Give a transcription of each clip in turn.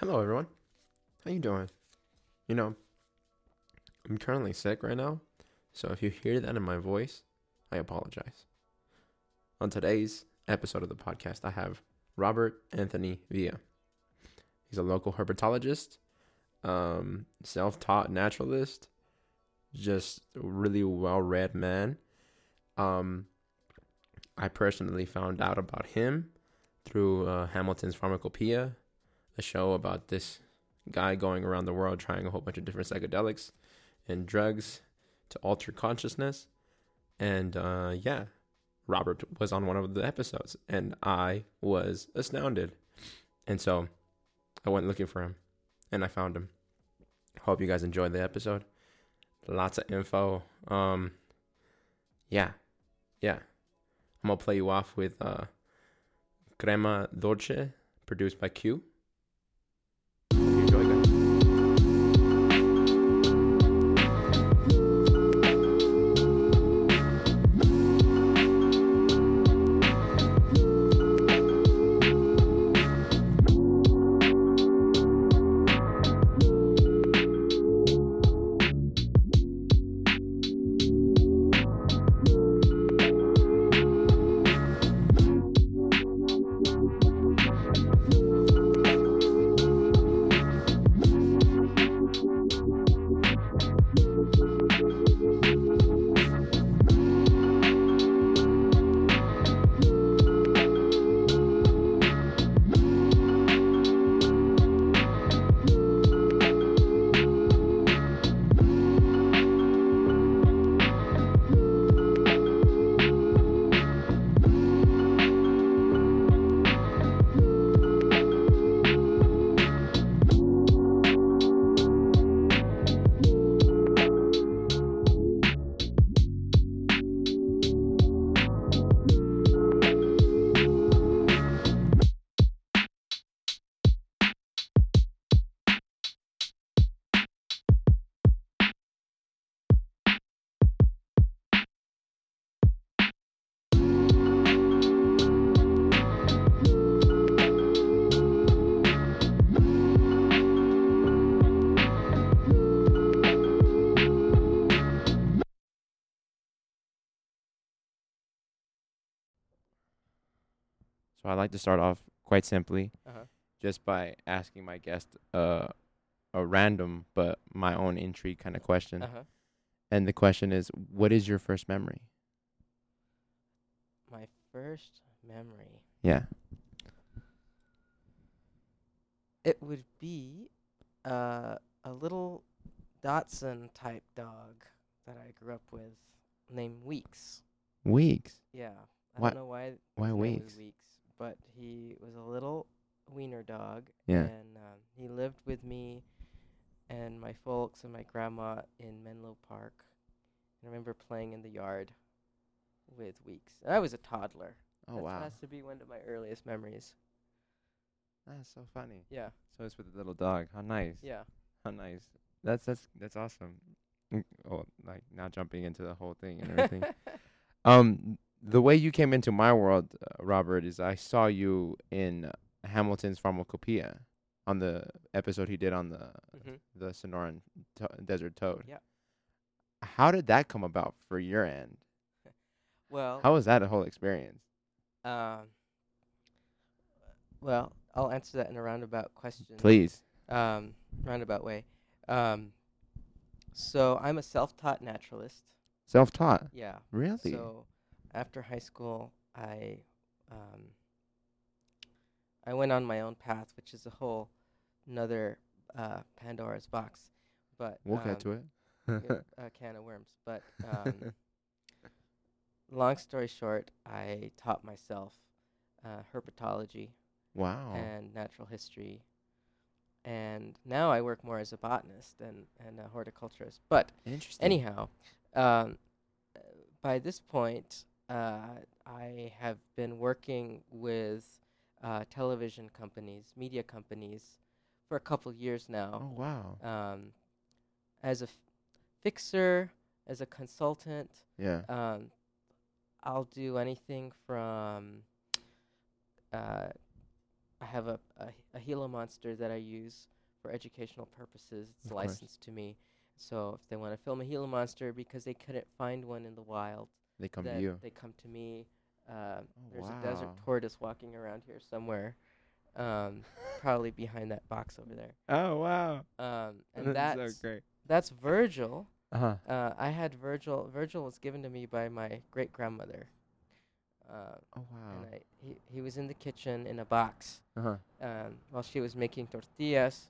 Hello everyone, how you doing? You know, I'm currently sick right now, so if you hear that in my voice, I apologize. On today's episode of the podcast, I have Robert Anthony Villa. He's a local herpetologist, self-taught naturalist, just a really well-read man. I personally found out about him through Hamilton's Pharmacopoeia, a show about this guy going around the world trying a whole bunch of different psychedelics and drugs to alter consciousness. And Robert was on one of the episodes and I was astounded. And so I went looking for him and I found him. Hope you guys enjoyed the episode. Lots of info. I'm going to play you off with Crema Dolce, produced by Q. So I like to start off quite simply, just by asking my guest a random but my own intrigue kind of question. And the question is, what is your first memory? My first memory? Yeah. It would be a little Dachshund type dog that I grew up with named Weeks. Weeks? Yeah. I don't know why Weeks? But he was a little wiener dog, and he lived with me and my folks and my grandma in Menlo Park. I remember playing in the yard with Weeks. I was a toddler. Oh, wow. That has to be one of my earliest memories. That's so funny. Yeah. So it's with a little dog. How nice. Yeah. How nice. That's awesome. Oh, like now jumping into the whole thing and everything. The way you came into my world, Robert, is I saw you in Hamilton's Pharmacopoeia on the episode he did on the Sonoran Desert Toad. Yeah. How did that come about for your end? Well, how was that a whole experience? Well, I'll answer that in a roundabout question. Please. Roundabout way. So I'm a self-taught naturalist. Self-taught? Yeah. Really? So after high school, I went on my own path, which is a whole another Pandora's box. But we'll get to it. A can of worms. But long story short, I taught myself herpetology. Wow. And natural history. And now I work more as a botanist and a horticulturist. But anyhow, by this point, I have been working with television companies, media companies, for a couple years now. Oh, wow. As a fixer, as a consultant. Yeah. I'll do anything from... I have a Gila monster that I use for educational purposes. It's licensed to me. So if they want to film a Gila monster because they couldn't find one in the wild, they come to you. They come to me. There's a desert tortoise walking around here somewhere, probably behind that box over there. Oh, wow. And that's so great. That's Virgil. Uh-huh. I had Virgil. Virgil was given to me by my great-grandmother. Oh, wow. And he was in the kitchen in a box while she was making tortillas.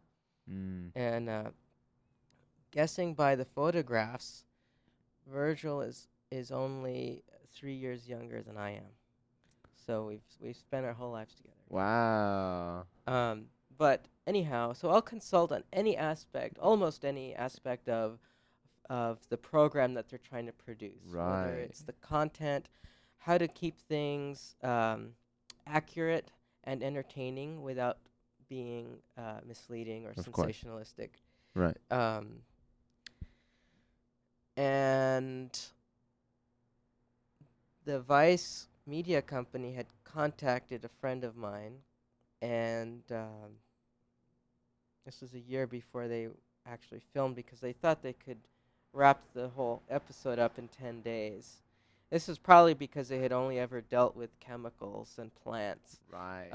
Mm. And guessing by the photographs, Virgil is only 3 years younger than I am. So we've spent our whole lives together. Wow. But anyhow, so I'll consult on any aspect, almost any aspect of the program that they're trying to produce. Right. Whether it's the content, how to keep things accurate and entertaining without being misleading or sensationalistic. Right. And the VICE Media Company had contacted a friend of mine, and this was a year before they actually filmed because they thought they could wrap the whole episode up in 10 days. This is probably because they had only ever dealt with chemicals and plants. Right.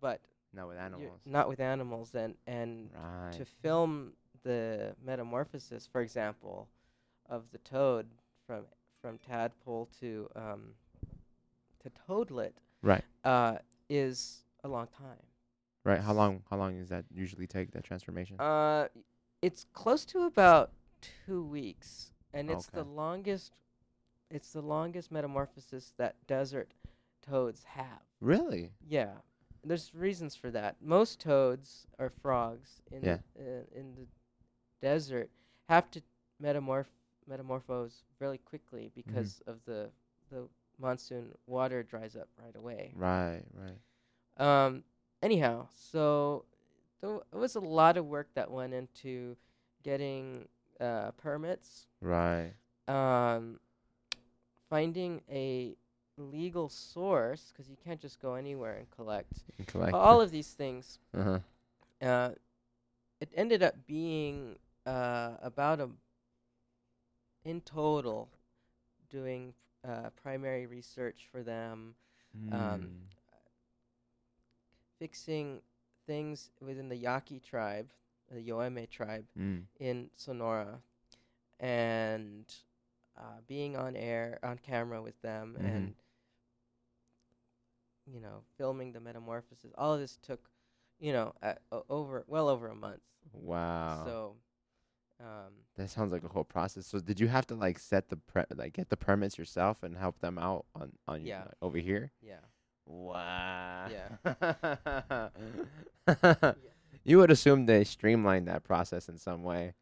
But not with animals. Not with animals. And right. To film the metamorphosis, for example, of the toad from tadpole to toadlet, right, is a long time. Right. How long does that usually take, that transformation? It's close to about 2 weeks, and it's the longest. It's the longest metamorphosis that desert toads have. Really? Yeah. There's reasons for that. Most toads or frogs in the desert have to metamorphose really quickly because of the monsoon water dries up right away. Right. Anyhow, so there was a lot of work that went into getting permits. Right. Finding a legal source, because you can't just go anywhere and collect. All of these things. Uh-huh. It ended up being about in total, doing primary research for them, fixing things within the Yaqui tribe, the Yoeme tribe in Sonora, and... being on camera with them, and filming the metamorphosis. All of this took, over a month. Wow. So that sounds like a whole process. So did you have to set the get the permits yourself and help them out on over here? Yeah. Wow. Yeah. You would assume they streamlined that process in some way.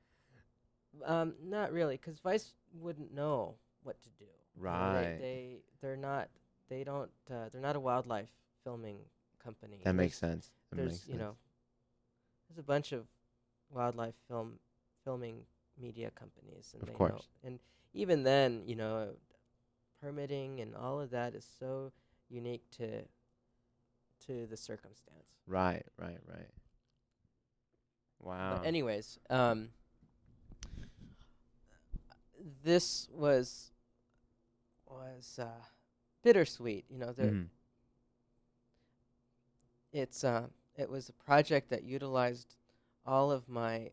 Not really, because VICE wouldn't know what to do. Right. They're not a wildlife filming company. That makes sense. There's a bunch of wildlife filming media companies, and and even then, permitting and all of that is so unique to the circumstance. Right. Wow. But anyways, this was bittersweet. You know, it was a project that utilized all of my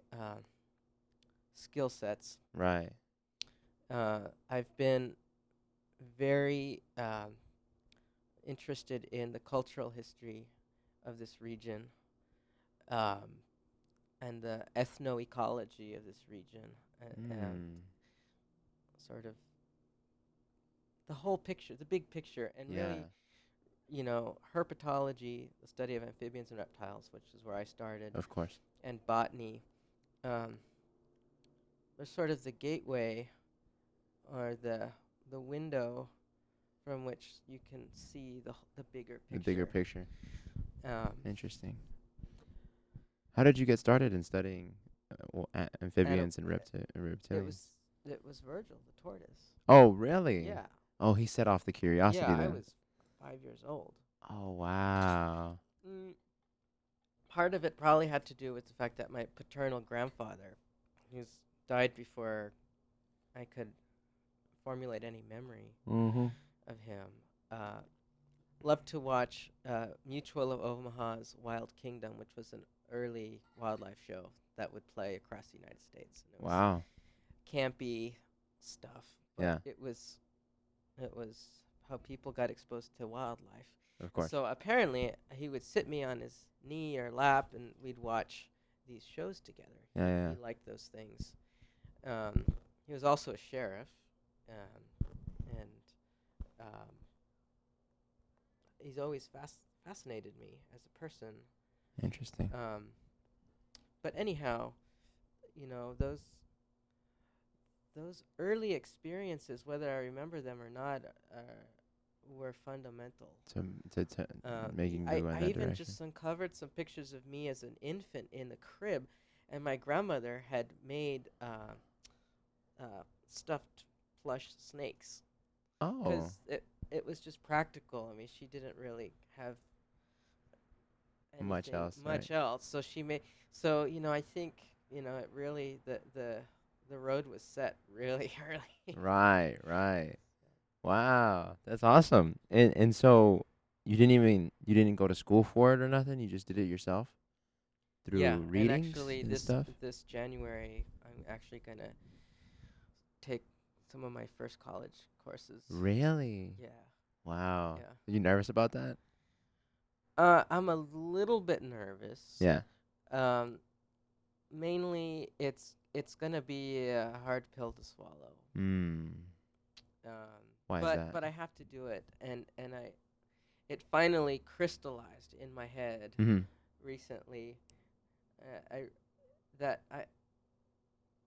skill sets. Right. I've been very interested in the cultural history of this region and the ethnoecology of this region and sort of the whole picture, the big picture, and really, you know, herpetology, the study of amphibians and reptiles, which is where I started. Of course. And botany. They're sort of the gateway or the window from which you can see the bigger picture. The bigger picture. Interesting. How did you get started in studying amphibians and reptilians? It was Virgil the tortoise. Oh, really? Yeah. Oh, he set off the curiosity then. I was 5 years old. Oh, wow. Part of it probably had to do with the fact that my paternal grandfather, who's died before I could formulate any memory of him, loved to watch Mutual of Omaha's Wild Kingdom, which was an early wildlife show that would play across the United States. And it was campy stuff. But it was how people got exposed to wildlife. Of course. So apparently he would sit me on his knee or lap, and we'd watch these shows together. Yeah. He liked those things. He was also a sheriff, and he's always fascinated me as a person. Interesting. But anyhow, you know, those early experiences, whether I remember them or not, were fundamental to making the way. I even just uncovered some pictures of me as an infant in the crib, and my grandmother had made stuffed plush snakes. Oh. Because it was just practical. I mean, she didn't really have anything much else. So she made. So you know, I think you know it really the road was set really early. Right. Wow, that's awesome. And so you didn't go to school for it or nothing. You just did it yourself through readings and actually and this January, I'm actually gonna take some of my first college courses. Really? Yeah. Wow. Yeah. Are you nervous about that? I'm a little bit nervous. Yeah. Mainly it's gonna be a hard pill to swallow. Why is that? But I have to do it, and it finally crystallized in my head recently.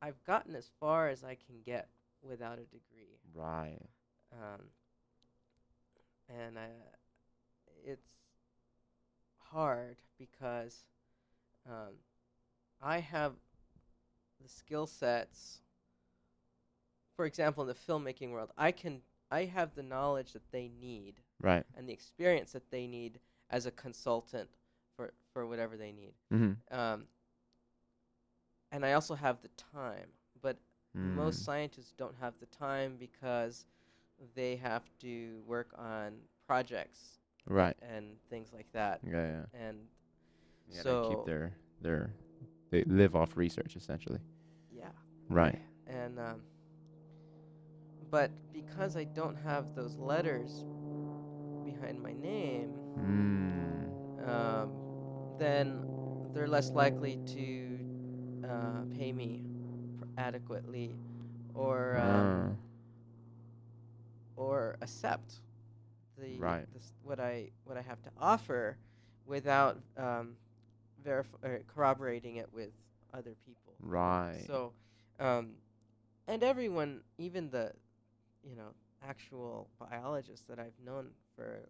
I've gotten as far as I can get without a degree. Right. And it's hard because I have the skill sets. For example, in the filmmaking world, I have the knowledge that they need, right, and the experience that they need as a consultant for whatever they need. And I also have the time, but most scientists don't have the time because they have to work on projects, right, and things like that. Yeah. And so they keep they live off research essentially. Yeah. Right. And but because I don't have those letters behind my name, then they're less likely to pay me adequately or accept what I have to offer without corroborating it with other people. Right. So, and everyone, even the actual biologists that I've known for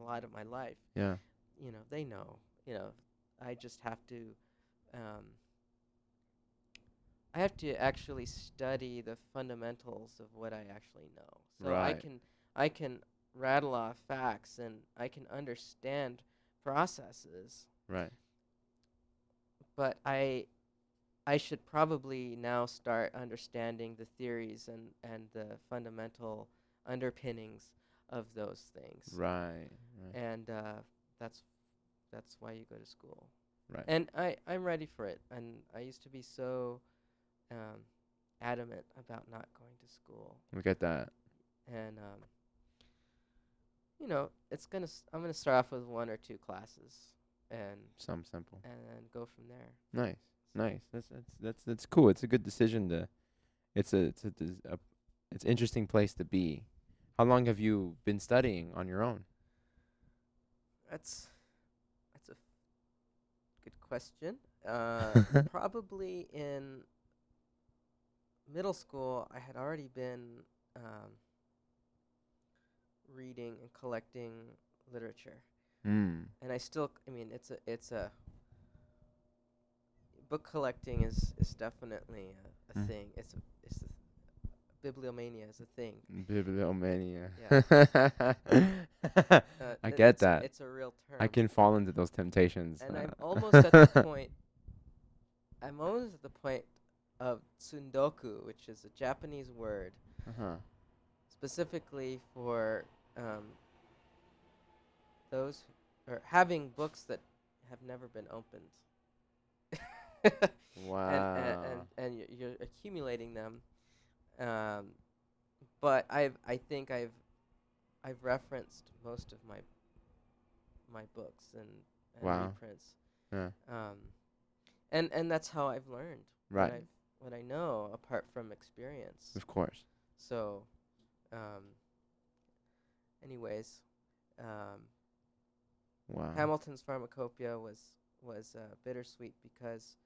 a lot of my life. Yeah. You know, they know. You know, I just have to. I have to actually study the fundamentals of what I actually know. So right. I can rattle off facts and I can understand processes. Right. But I I should probably now start understanding the theories and the fundamental underpinnings of those things. Right. And that's why you go to school. Right. And I'm ready for it. And I used to be so adamant about not going to school. Look at that. And it's gonna. I'm gonna start off with one or two classes, and some simple, and then go from there. Nice. That's cool. It's a good decision to. It's interesting place to be. How long have you been studying on your own? That's a good question. Probably in middle school, I had already been reading and collecting literature, and I still. I mean, it's a book collecting is definitely a thing. It's a bibliomania is a thing. Bibliomania. Yeah. I get that. It's a real term. I can fall into those temptations. And I'm almost at the point of tsundoku, which is a Japanese word, specifically for those who are having books that have never been opened. Wow. And you're accumulating them, but I think I've referenced most of my books and reprints. Yeah. And that's how I've learned. Right. What I know, apart from experience. Of course. So, anyways, wow. Hamilton's Pharmacopoeia was bittersweet because.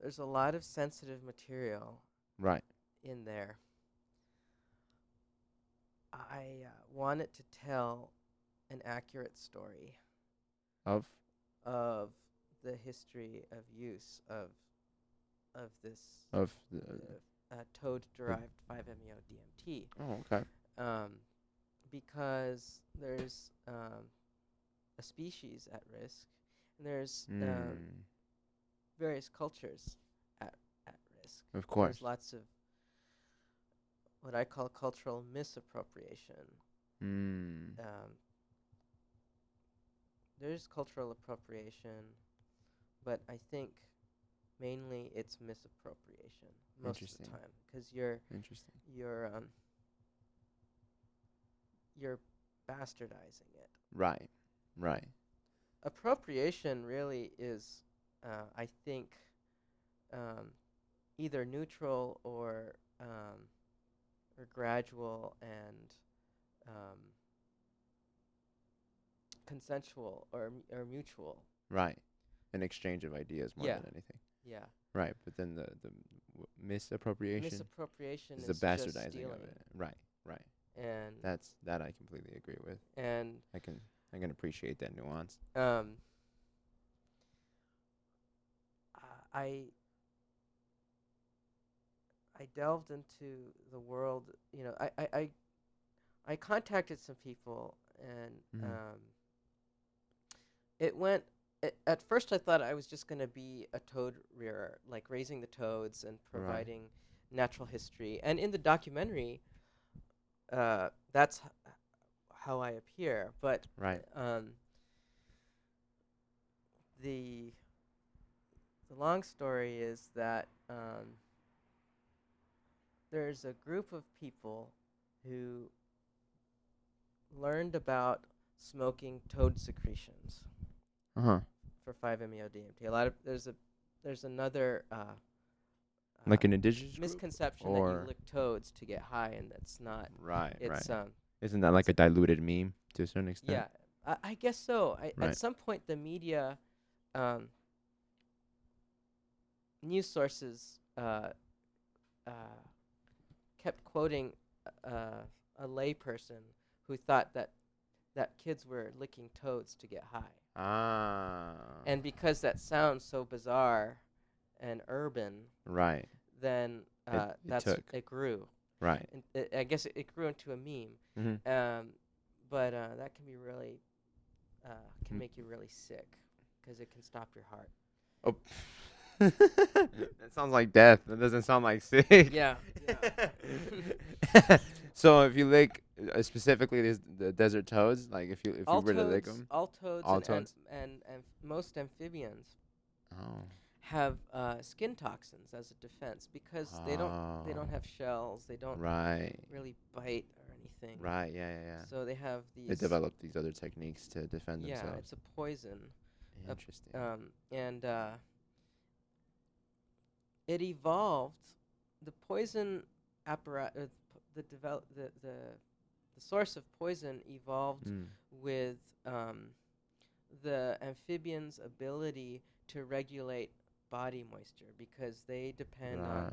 There's a lot of sensitive material in there. I wanted to tell an accurate story of the history of use of this toad-derived 5-MeO-DMT. Oh, okay. Because there's a species at risk. There's various cultures at risk. Of course. There's lots of what I call cultural misappropriation. There's cultural appropriation, but I think mainly it's misappropriation most of the time. Because you're bastardizing it. Right. Appropriation really is, I think, either neutral or gradual and consensual or mutual. Right, an exchange of ideas more than anything. Yeah. Right, but then the misappropriation is the bastardizing just of it. Right. And that's that I completely agree with. And I can appreciate that nuance. I delved into the world. I contacted some people, and it went. At first, I thought I was just going to be a toad rearer, like raising the toads and providing natural history. And in the documentary, that's how I appear, but the long story is that there's a group of people who learned about smoking toad secretions for 5-MeO-DMT. There's another like an indigenous misconception that you lick toads to get high, and that's not Isn't that like a diluted meme to a certain extent? Yeah, I guess so. At some point, the media, news sources, kept quoting a layperson who thought that kids were licking toads to get high. Ah. And because that sounds so bizarre and urban, then it grew. Right. I guess it grew into a meme, but that can be really, can make you really sick because it can stop your heart. Oh. That sounds like death. That doesn't sound like sick. Yeah. So if you lick specifically these, the desert toads, like if you were to lick them, all toads. And most amphibians have skin toxins as a defense because they don't have shells. They don't really bite or anything. Right. Yeah. So they have these. They develop these other techniques to defend themselves. Yeah, it's a poison. Interesting. It evolved the poison apparatus. The source of poison evolved with the amphibians' ability to regulate body moisture because they depend on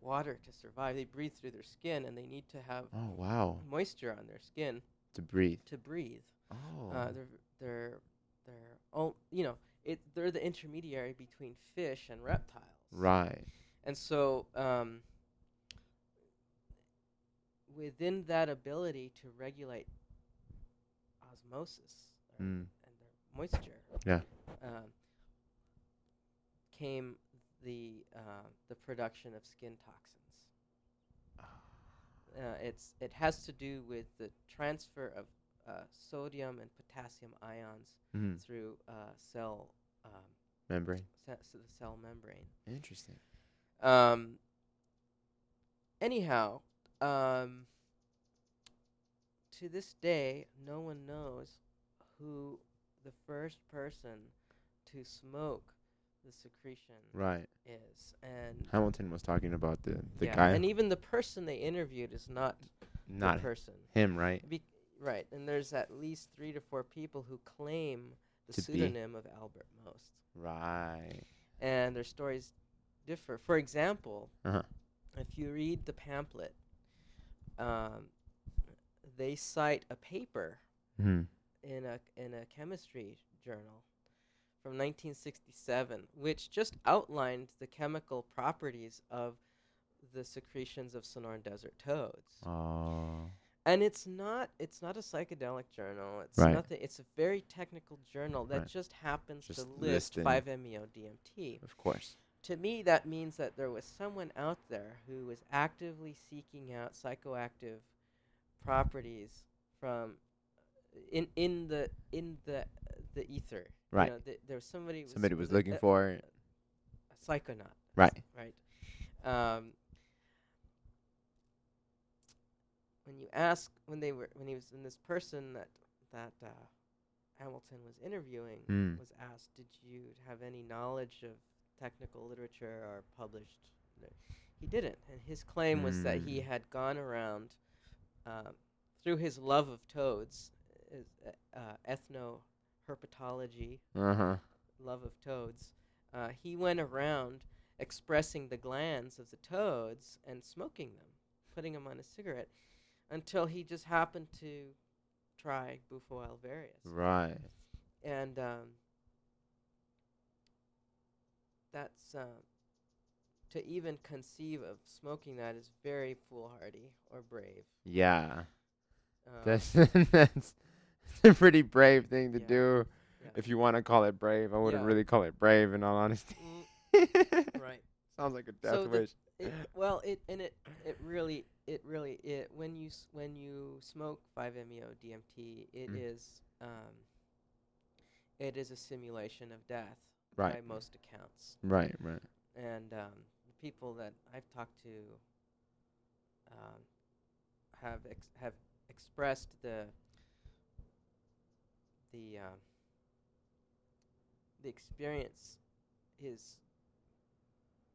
water to survive. They breathe through their skin, and they need to have moisture on their skin to breathe. Oh, they're the intermediary between fish and reptiles. Right. And so within that ability to regulate osmosis and their moisture, came the production of skin toxins. It has to do with the transfer of sodium and potassium ions through cell membrane. The cell membrane. Interesting. Anyhow, to this day, no one knows who the first person to smoke the secretion is. And Hamilton was talking about the guy. And even the person they interviewed is not the person. Him, right? Right. And there's at least 3 to 4 people who claim the pseudonym of Albert Most. Right. And their stories differ. For example, if you read the pamphlet, they cite a paper in a chemistry journal from 1967, which just outlined the chemical properties of the secretions of Sonoran desert toads. And it's not a psychedelic journal. It's nothing. It's a very technical journal that just happens to list 5-MeO-DMT. Of course. To me, that means that there was someone out there who was actively seeking out psychoactive properties from in the ether. Right. You know, there was somebody was looking for it. A psychonaut. Right. When you ask, when this person that Hamilton was interviewing was asked, did you have any knowledge of technical literature or published? He didn't, and his claim was that he had gone around through his love of toads, ethnoherpetology, love of toads. He went around expressing the glands of the toads and smoking them, putting them on a cigarette, until he just happened to try bufo alvarius. Right. And that's to even conceive of smoking that is very foolhardy or brave. Yeah. That's a pretty brave thing to do, if you want to call it brave. I wouldn't really call it brave, in all honesty. Right. Sounds like a death wish. It really when you smoke 5-MeO-DMT, it is a simulation of death by most accounts. Right. And the people that I've talked to have expressed the experience is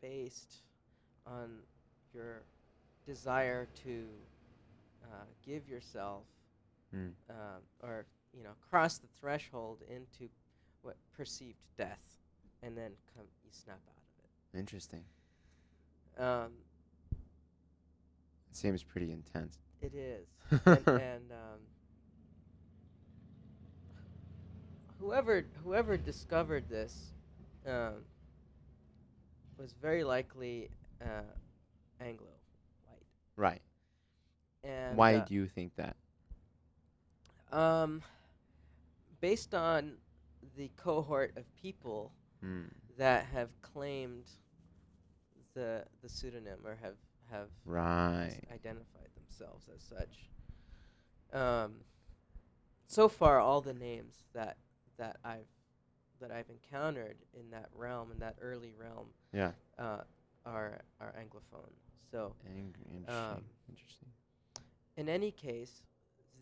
based on your desire to give yourself or cross the threshold into what perceived death, and then you snap out of it. Interesting. It seems pretty intense. It is. and whoever discovered this was very likely Anglo, white. Right. And why do you think that? Based on the cohort of people that have claimed the pseudonym or have right. identified themselves as such. So far, all the names that I've encountered in that realm, in that early realm, yeah, are Anglophone. So interesting. In any case,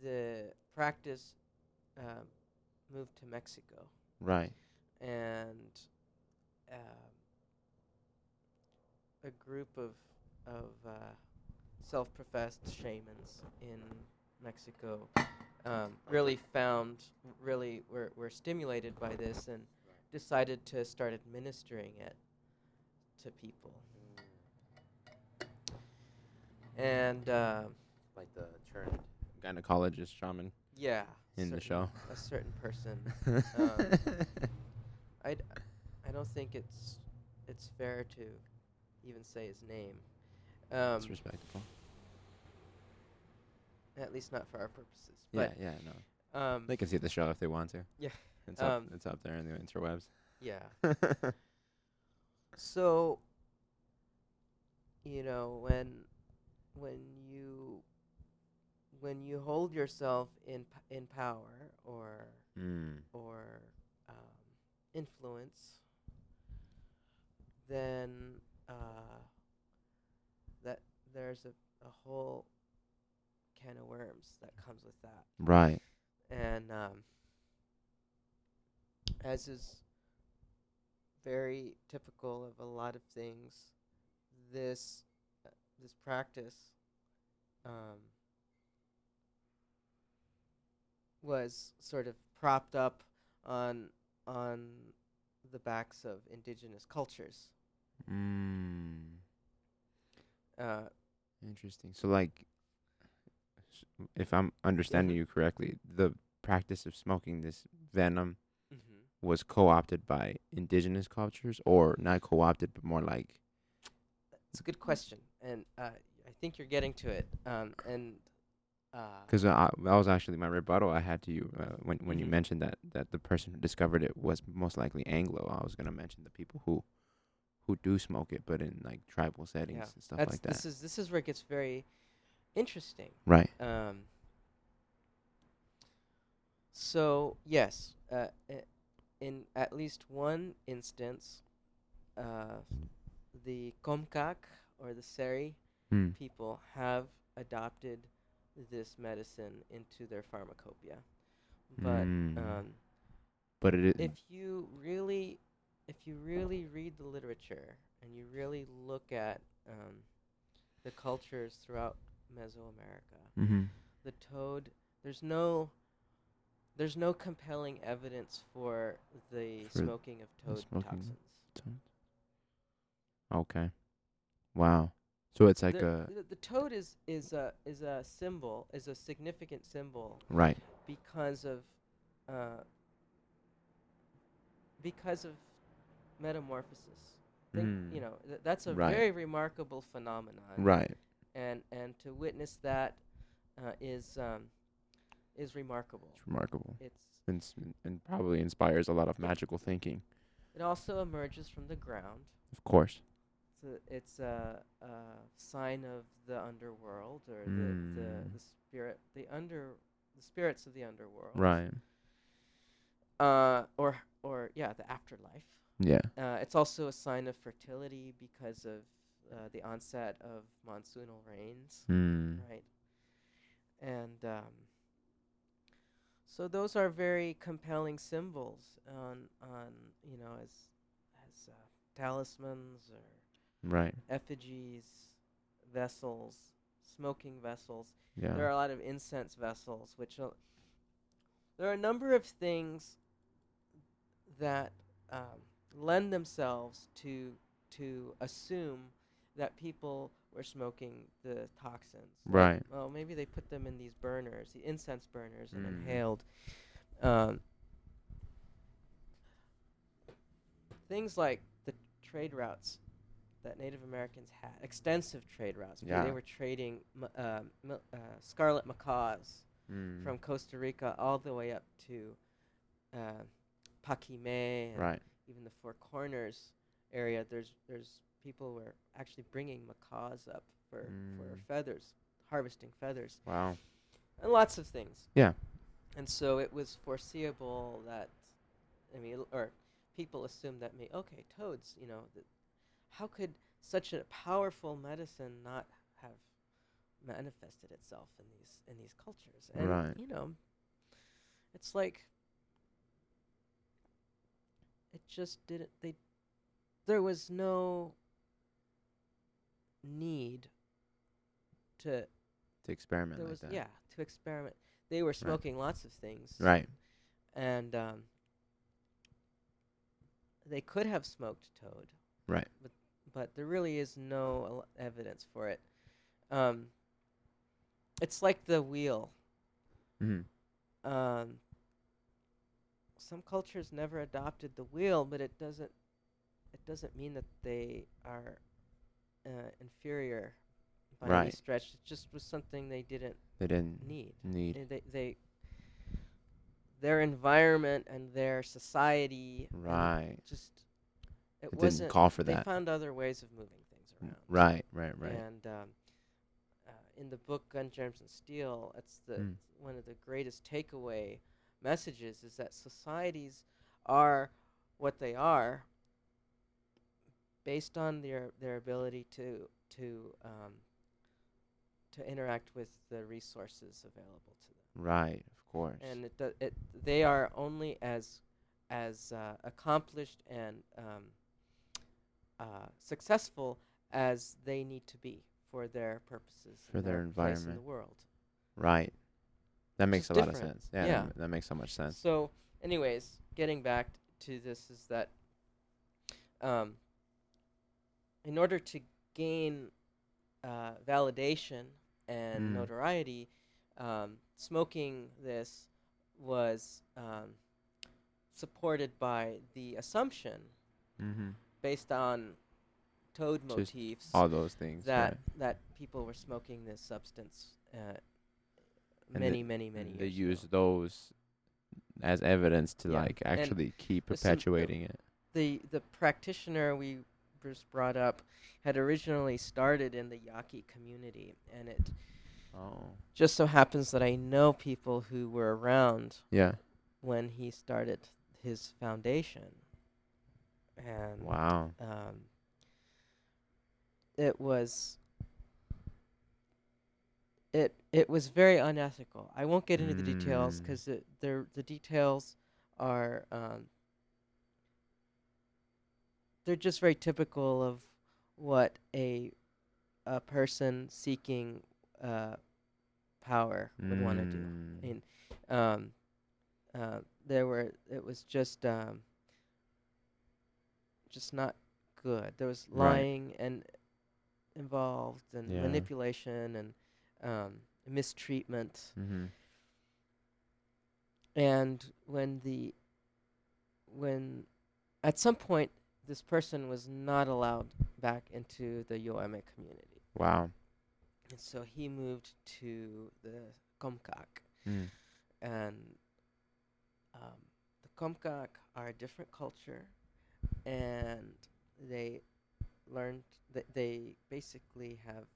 the practice moved to Mexico. Right. And a group of self-professed shamans in Mexico were stimulated by this and decided to start administering it to people. And like the turned gynecologist shaman. Yeah. In the show. A certain person. I don't think it's fair to even say his name. It's respectable. At least not for our purposes. Yeah, but no. They can see the show if they want to. Yeah. It's up there in the interwebs. Yeah. So, you know, when you hold yourself in power or influence, then that there's a whole can of worms that comes with that. Right. And as is very typical of a lot of things, this practice was sort of propped up on the backs of indigenous cultures. Interesting. So, like, if I'm understanding you correctly, the practice of smoking this venom was co-opted by indigenous cultures, or not co-opted, but more like... That's a good question, and I think you're getting to it. Because that was actually my rebuttal I had to you when you mentioned that the person who discovered it was most likely Anglo. I was going to mention the people who do smoke it, but in like tribal settings and stuff like that. This is where it gets very interesting. Right. So yes, in at least one instance, the Comcaac or the Seri people have adopted this medicine into their pharmacopoeia, but if you really read the literature and you really look at the cultures throughout Mesoamerica, the toad, there's no compelling evidence for the smoking of toad toxins. Okay, wow. So it's like the toad is a symbol, is a significant symbol, right? Because of metamorphosis. You know, that's a very remarkable phenomenon, right? And to witness that is remarkable. It's remarkable. It's and probably inspires a lot of magical thinking. It also emerges from the ground. Of course. It's a sign of the underworld, or the spirits of the underworld, right? Or the afterlife. Yeah. It's also a sign of fertility because of the onset of monsoonal rains, right? And so those are very compelling symbols on you know as talismans or effigies, vessels, smoking vessels. Yeah. There are a lot of incense vessels, which there are a number of things that lend themselves to assume that people were smoking the toxins. Right. Well, maybe they put them in these burners, the incense burners, and inhaled. Things like the trade routes that Native Americans had, extensive trade routes. Yeah. They were trading scarlet macaws from Costa Rica all the way up to Paquimé, and even the Four Corners area, there's people were actually bringing macaws up for feathers, harvesting feathers. Wow. And lots of things. Yeah. And so it was foreseeable that, people assumed that, toads, how could such a powerful medicine not have manifested itself in these cultures? And, right. It's like, it just didn't, there was no need to experiment like that. Yeah, to experiment. They were smoking lots of things. Right. And they could have smoked toad. Right. But there really is no evidence for it. It's like the wheel. Mm-hmm. Some cultures never adopted the wheel, but it doesn't mean that they are inferior by any stretch. It just was something they didn't need. Their environment and their society just it wasn't call for that. They found other ways of moving things around. Right. And in the book Gun, Germs, and Steel, it's the one of the greatest takeaway messages is that societies are what they are based on their ability to interact with the resources available to them. Right, of course. And they are only as accomplished and successful as they need to be for their purposes, for their environment, place in the world. Right. That makes a lot of sense. Yeah. That makes so much sense. So, anyways, getting back to this is that in order to gain validation and notoriety, smoking this was supported by the assumption based on toad motifs. All those things. That people were smoking this substance many years. They use those as evidence to actually keep perpetuating it. The practitioner we just brought up had originally started in the Yaqui community, and it just so happens that I know people who were around when he started his foundation. And wow. It was very unethical. I won't get into the details because the details are they're just very typical of what a person seeking power would want to do. I mean, it was just not good. There was lying and involved and manipulation and mistreatment. And when at some point this person was not allowed back into the Yoeme community. Wow. And so he moved to the Comcaac. And the Comcaac are a different culture, and they learned that they basically have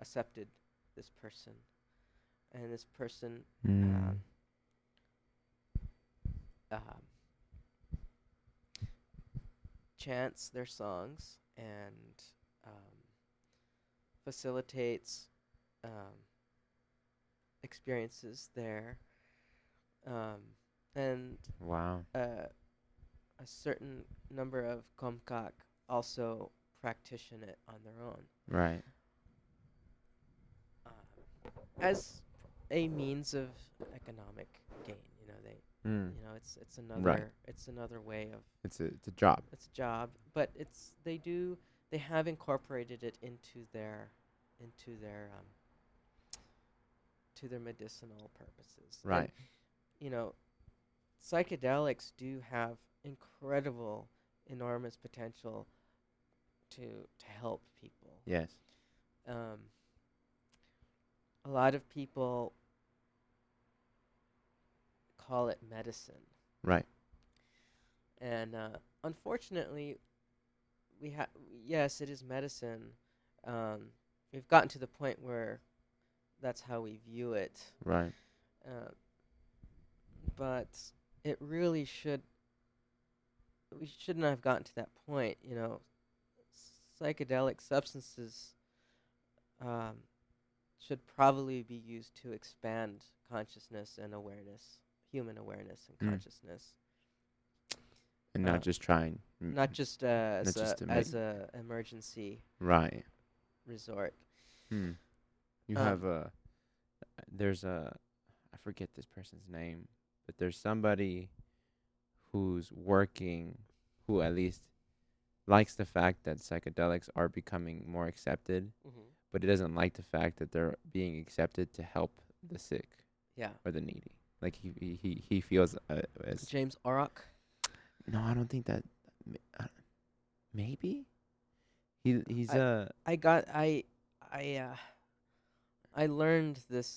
accepted this person. And this person chants their songs and facilitates experiences there. And a certain number of Comcaac also practice it on their own. Right. As a means of economic gain, it's another way of it's a job. It's a job, but they have incorporated it into their medicinal purposes. Right. And, psychedelics do have incredible, enormous potential to help people. Yes. A lot of people call it medicine. Right. And unfortunately, we have, yes, it is medicine. We've gotten to the point where that's how we view it. Right. But it really should, we shouldn't have gotten to that point, you know. Psychedelic substances should probably be used to expand consciousness and awareness, human awareness and consciousness. And not just trying. Not just as a emergency resort. Hmm. You have a, there's a, I forget this person's name, but there's somebody who's working, who at least likes the fact that psychedelics are becoming more accepted, but it doesn't like the fact that they're being accepted to help the sick or the needy. Like he feels as James Orak. No, I don't think that. Maybe he's I learned this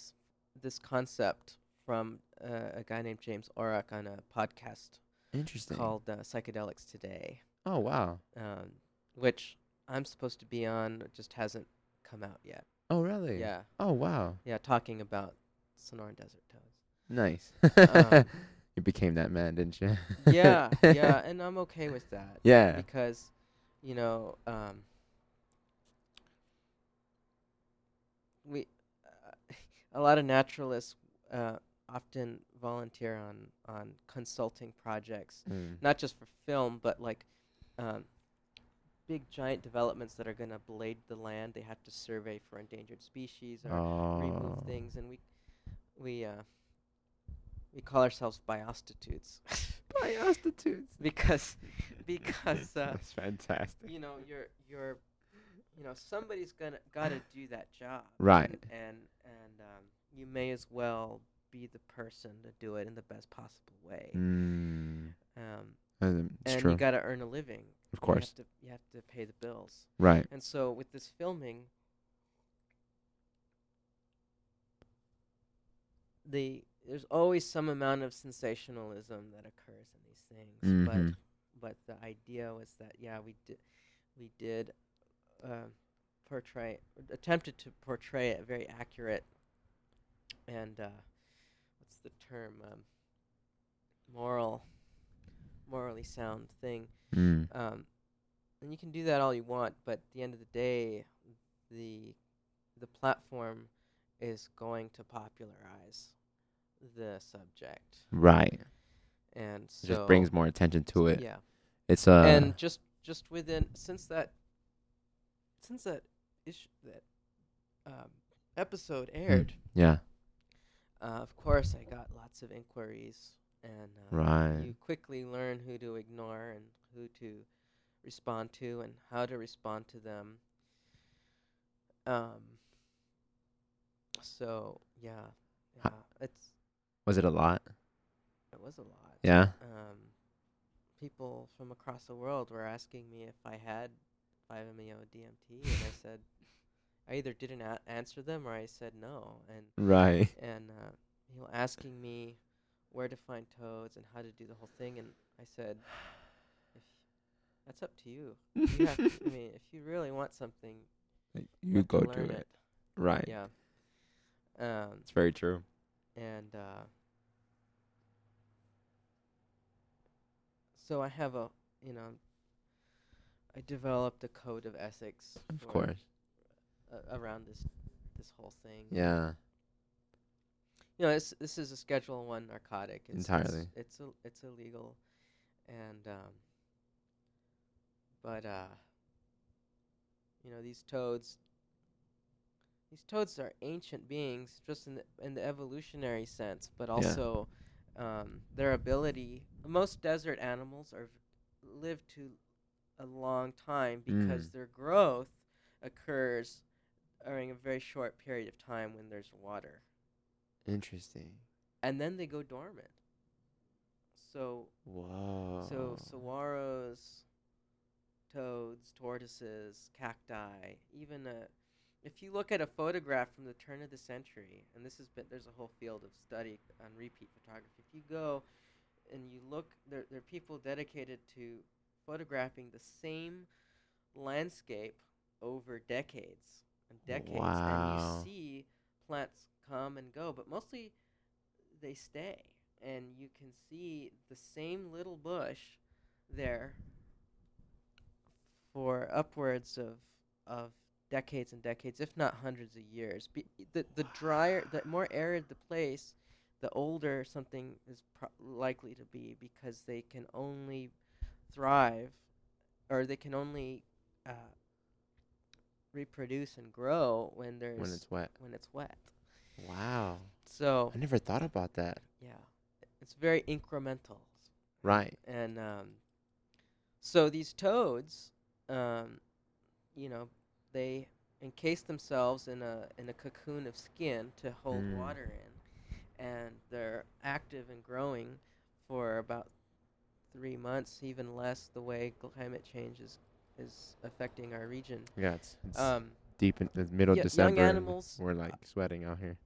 concept from a guy named James Orak on a podcast. Interesting. Called Psychedelics Today. Oh wow. Which I'm supposed to be on, it just hasn't come out yet. Oh really? Yeah. Oh wow. Yeah, talking about Sonoran Desert Toads. Nice. You became that man, didn't you? yeah, and I'm okay with that. Yeah. Because, you know, we a lot of naturalists often volunteer on consulting projects, not just for film, but like big giant developments that are going to blade the land. They have to survey for endangered species or remove things, and we call ourselves biostitutes. Biostitutes. because that's fantastic. You know, you know, somebody's gotta do that job. Right. And you may as well be the person to do it in the best possible way. And true. You gotta earn a living. Of course. You have to pay the bills. Right. And so with this filming, there's always some amount of sensationalism that occurs in these things, but the idea was that we did attempted to portray it very accurate and what's the term, morally sound thing, and you can do that all you want, but at the end of the day, the platform is going to popularize the subject, right? And so it just brings more attention to it. Yeah, it's and just within since that issue, that episode aired. Yeah. Of course, I got lots of inquiries, and you quickly learn who to ignore and who to respond to, and how to respond to them. So yeah, it's. Was it a lot? It was a lot. Yeah. People from across the world were asking me if I had 5-MeO-DMT, and I said, I either didn't answer them or I said no. And right. And you know, asking me where to find toads and how to do the whole thing, and I said, that's up to you. You have to, I mean, if you really want something, you go do it. Right. Yeah. It's very true. And so I have a, you know, I developed a code of ethics, of course, around this whole thing. Yeah. You know, this is a Schedule I narcotic. Entirely. It's illegal, and but you know, these toads. These toads are ancient beings, just in the evolutionary sense, but also their ability. Most desert animals live to a long time because their growth occurs during a very short period of time when there's water. Interesting. And then they go dormant. So. Wow. So saguaros, toads, tortoises, cacti, even a. If you look at a photograph from the turn of the century, and there's a whole field of study on repeat photography. If you go and you look, there are people dedicated to photographing the same landscape over decades and decades. Wow. And you see plants come and go, but mostly they stay. And you can see the same little bush there for upwards of decades and decades, if not hundreds of years. The drier, the more arid the place, the older something is likely to be, because they can only thrive, or they can only reproduce and grow when it's wet. Wow. So I never thought about that. Yeah, it's very incremental. Right. And so these toads, they encase themselves in a cocoon of skin to hold water in, and they're active and growing for about 3 months, even less, the way climate change is affecting our region. Yeah, it's deep in the middle of December. Young animals. We're like sweating out here.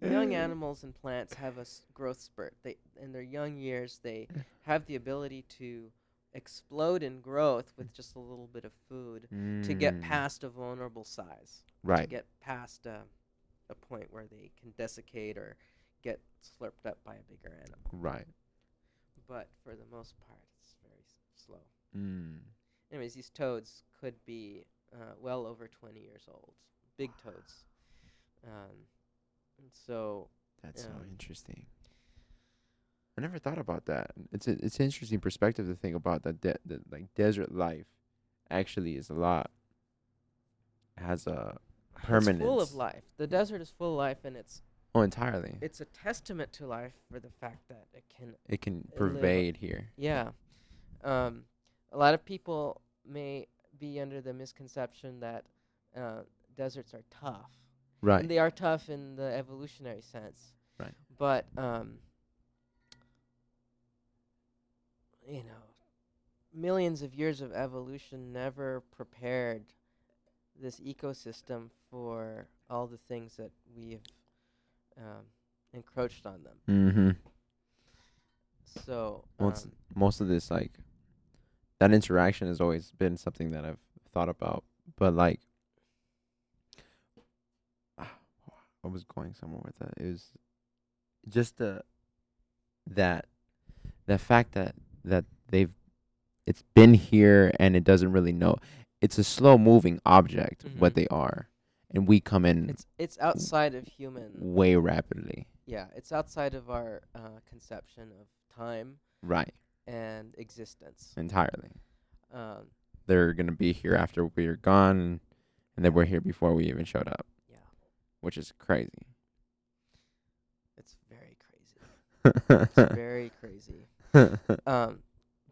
Young animals and plants have a growth spurt. In their young years, they have the ability to explode in growth with just a little bit of food to get past a vulnerable size. Right. To get past a point where they can desiccate or get slurped up by a bigger animal. Right. But for the most part, it's very slow. Anyways, these toads could be well over 20 years old. Big toads. And so that's so interesting. I never thought about that. It's an interesting perspective to think about that. Like desert life, actually, is a lot. Has a permanence. It's full of life. The desert is full of life, and it's entirely. It's a testament to life for the fact that it can pervade here. Yeah, a lot of people may be under the misconception that deserts are tough. Right. And they are tough in the evolutionary sense. Right. But millions of years of evolution never prepared this ecosystem for all the things that we've encroached on them. Mm-hmm. So most of this, like, that interaction has always been something that I've thought about, but like, I was going somewhere with that. It was just the fact that it's been here, and it doesn't really know. It's a slow moving object, what they are, and we come in. It's outside of human. Way rapidly. Yeah, it's outside of our conception of time. Right. And existence. Entirely. They're gonna be here after we're gone, and they were here before we even showed up. Which is crazy. It's very crazy. It's very crazy.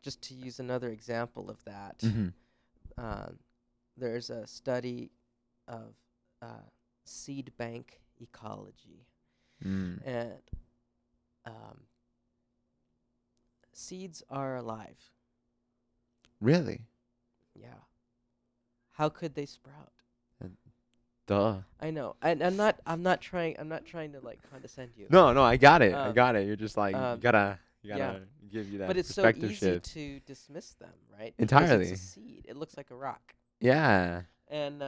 Just to use another example of that, there's a study of seed bank ecology. And seeds are alive. Really? Yeah. How could they sprout? Duh. I know. I'm not trying to like condescend you. No, I got it. You're just like you gotta give you that. But it's so easy to dismiss them, right? Entirely. It's a seed. It looks like a rock. Yeah. And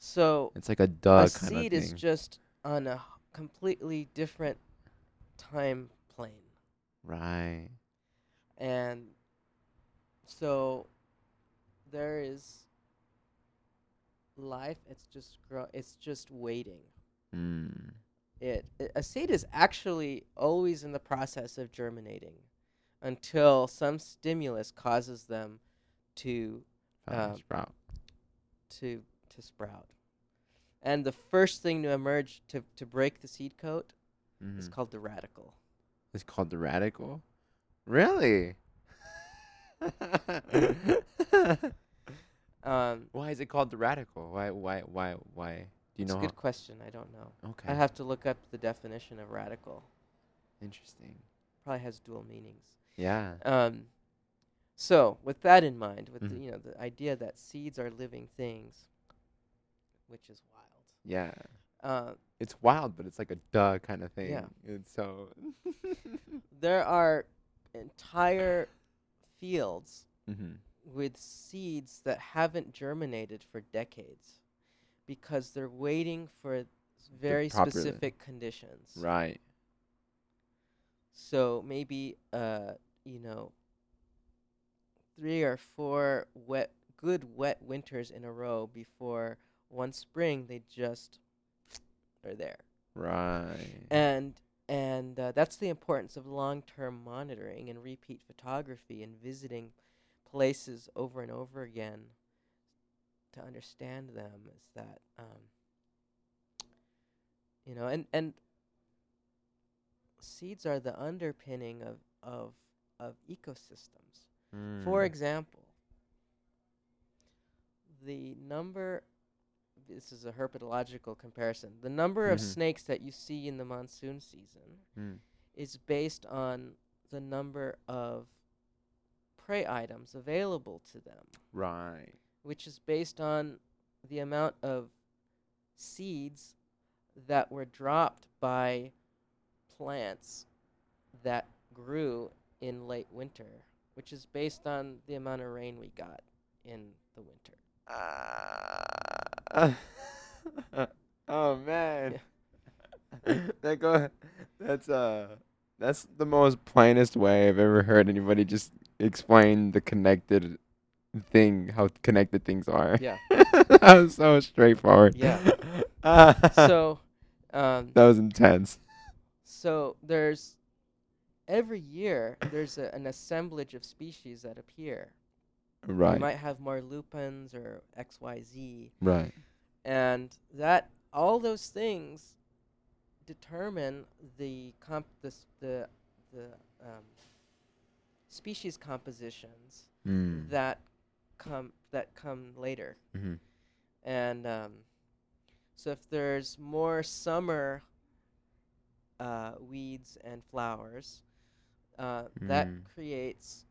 so it's like a duh kind of thing. A seed is just on a completely different time plane. Right. And so there is life, it's just waiting. A seed is actually always in the process of germinating until some stimulus causes them to sprout. And the first thing to emerge to break the seed coat is called the radicle. It's called the radicle? Really? Why is it called the radical? Why? Do you know? It's a good question. I don't know. Okay. I have to look up the definition of radical. Interesting. Probably has dual meanings. Yeah. So with that in mind, with the idea that seeds are living things, which is wild. Yeah. it's wild, but it's like a duh kind of thing. Yeah. And so there are entire fields with seeds that haven't germinated for decades because they're waiting for very specific conditions. Right. So maybe, you know, 3 or 4 good wet winters in a row before one spring, they just are there. Right. And that's the importance of long-term monitoring and repeat photography and visiting places over and over again to understand them, is that, you know, and seeds are the underpinning of ecosystems. For example, the number, this is a herpetological comparison, the number of snakes that you see in the monsoon season is based on the number of prey items available to them. Right. Which is based on the amount of seeds that were dropped by plants that grew in late winter, which is based on the amount of rain we got in the winter. Oh man, yeah. That's the most plainest way I've ever heard anybody just explain the connected thing, how connected things are. Yeah, that was so straightforward. Yeah. That was intense. So there's every year there's an assemblage of species that appear. Right. You might have more lupins or XYZ. Right. And that all those things determine the species compositions that come later. And so if there's more summer weeds and flowers, that creates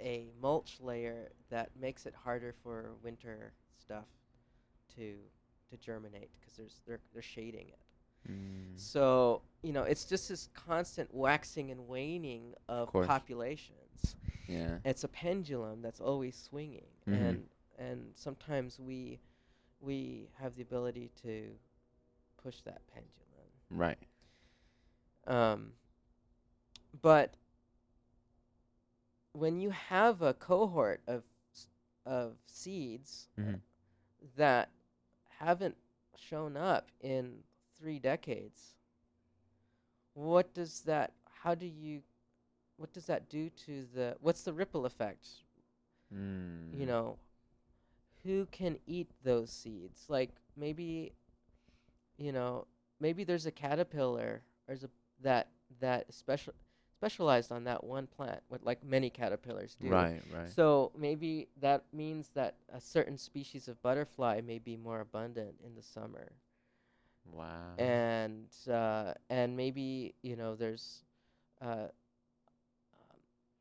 a mulch layer that makes it harder for winter stuff to germinate because they're shading it. So, you know, it's just this constant waxing and waning of populations. Yeah, it's a pendulum that's always swinging, and sometimes we have the ability to push that pendulum. Right. But when you have a cohort of seeds that haven't shown up in 3 decades, what does that do to what's the ripple effect? You know, who can eat those seeds? Like maybe there's a caterpillar that specialized on that one plant, like many caterpillars do. Right. So maybe that means that a certain species of butterfly may be more abundant in the summer. Wow. And maybe, you know, there's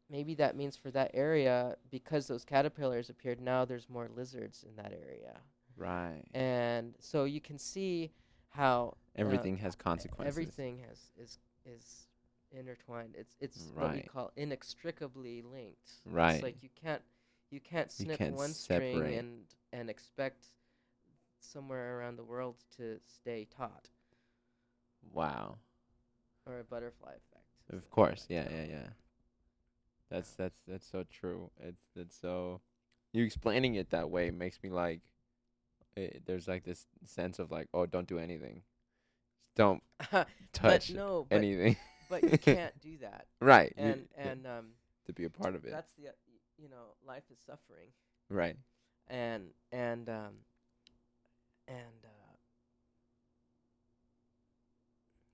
maybe that means for that area, because those caterpillars appeared, now there's more lizards in that area. Right. And so you can see how everything has consequences. Everything is intertwined. It's what we call inextricably linked. Right. It's like you can't snip one string and expect somewhere around the world to stay taut. Wow. Or a butterfly effect. Of course, yeah. That's so true. It's so, you explaining it that way makes me like, there's like this sense of like, oh, don't do anything, don't touch anything. But you can't do that. Right. And to be a part of it. That's the you know, life is suffering. Right. And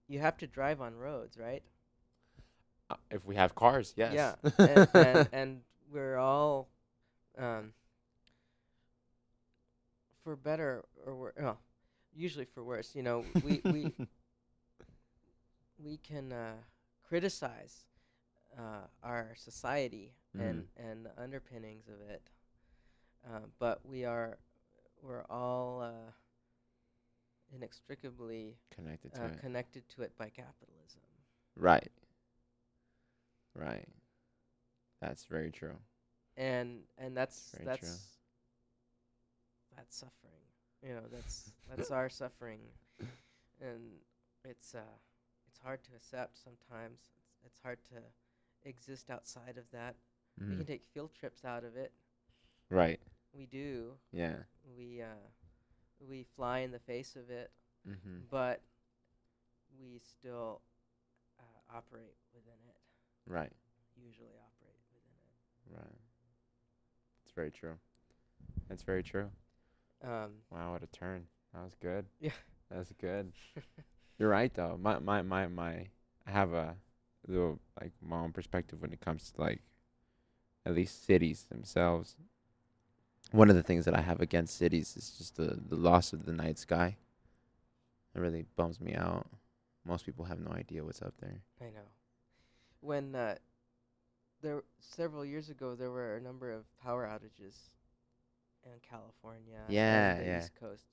you have to drive on roads, right? If we have cars, yes. Yeah. and we're all, for better or worse, well, usually for worse, you know, we can criticize our society and the underpinnings of it, but we're all inextricably connected to, it by capitalism. Right. Right. That's very true. And that's suffering. You know, that's our suffering. And it's hard to accept sometimes. It's hard to exist outside of that. Mm. We can take field trips out of it. Right. We do. Yeah. We fly in the face of it, mm-hmm. but we still operate within it. Right. Usually operate within it. Right. That's very true. That's very true. Wow, what a turn. That was good. Yeah. That's good. You're right, though. My I have a little, like, my own perspective when it comes to, like, at least cities themselves. One of the things that I have against cities is just the loss of the night sky. It really bums me out. Most people have no idea what's up there. I know. When several years ago, there were a number of power outages in California. Yeah, and the East Coast.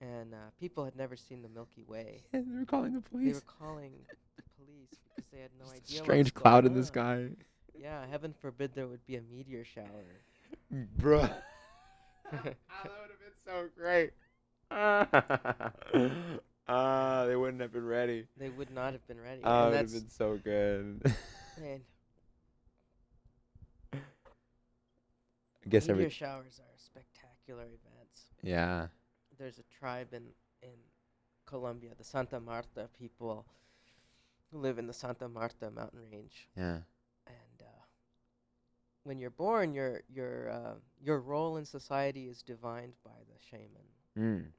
And people had never seen the Milky Way. Yeah, they were calling the police. They were calling the police because they had no idea. Strange cloud in the sky. Yeah, heaven forbid there would be a meteor shower. Bruh. That would have been so great. They wouldn't have been ready. They would not have been ready. Oh, it would have been so good. Man. I guess meteor showers are spectacular events. Yeah. There's a tribe in Colombia, the Santa Marta people, who live in the Santa Marta mountain range. Yeah. When you're born, your role in society is divined by the shaman.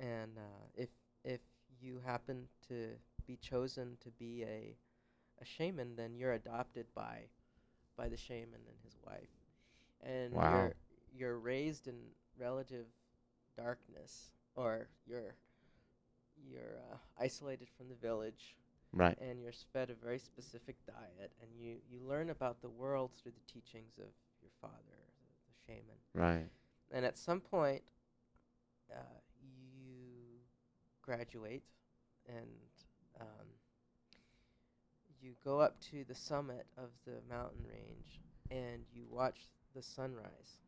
Mm. And if you happen to be chosen to be a shaman, then you're adopted by the shaman and his wife. And wow. You're raised in relative darkness, or you're isolated from the village. Right. And you're fed a very specific diet, and you learn about the world through the teachings of your father, the shaman. Right. And at some point, you graduate, and you go up to the summit of the mountain range, and you watch the sunrise.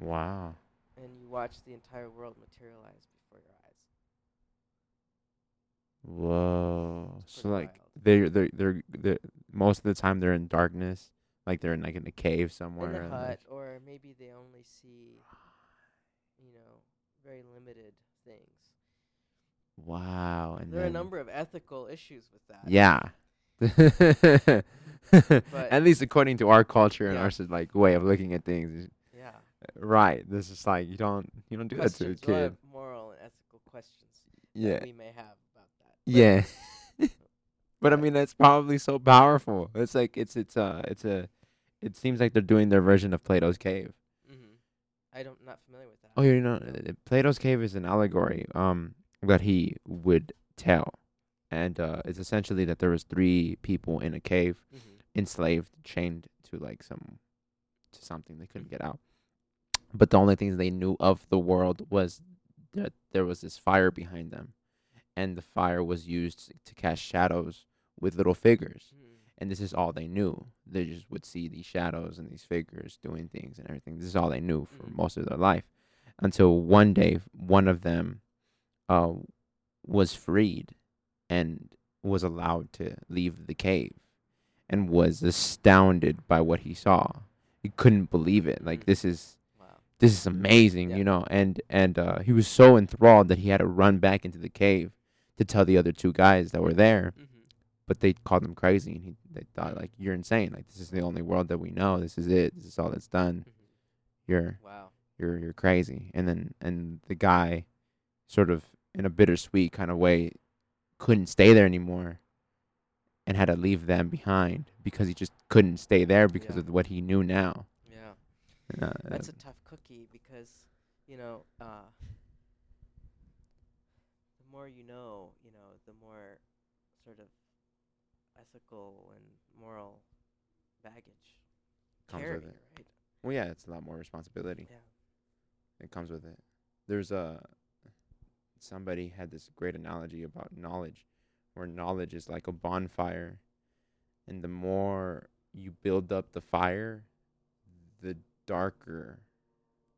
Wow. And you watch the entire world materialize before your eyes. Whoa! So like they're most of the time they're in darkness, like they're in like in a cave somewhere. In a hut, or maybe they only see, very limited things. Wow! And there are a number of ethical issues with that. Yeah. At least according to our culture and our like way of looking at things. Yeah. Right. This is like you don't do that to a kid. What moral and ethical questions that we may have. Yeah, but I mean that's probably so powerful. It's like it seems like they're doing their version of Plato's Cave. Mm-hmm. Not familiar with that. Oh, you're not. Plato's Cave is an allegory that he would tell, and it's essentially that there was three people in a cave, mm-hmm. enslaved, chained to like something they couldn't get out. But the only things they knew of the world was that there was this fire behind them. And the fire was used to cast shadows with little figures. Mm. And this is all they knew. They just would see these shadows and these figures doing things and everything. This is all they knew for most of their life. Until one day, one of them was freed and was allowed to leave the cave and was astounded by what he saw. He couldn't believe it. Like, this is amazing, yeah. And he was so enthralled that he had to run back into the cave to tell the other two guys that were there, mm-hmm. but they called him crazy, and they thought, like, you're insane. Like, this is the only world that we know. This is it. This is all that's done. Mm-hmm. You're crazy. And the guy, sort of in a bittersweet kind of way, couldn't stay there anymore, and had to leave them behind because he just couldn't stay there because of what he knew now. Yeah. That's a tough cookie because, the more the more sort of ethical and moral baggage comes with it. Right? Well, yeah, it's a lot more responsibility. Yeah. It comes with it. There's somebody had this great analogy about knowledge, where knowledge is like a bonfire, and the more you build up the fire, the darker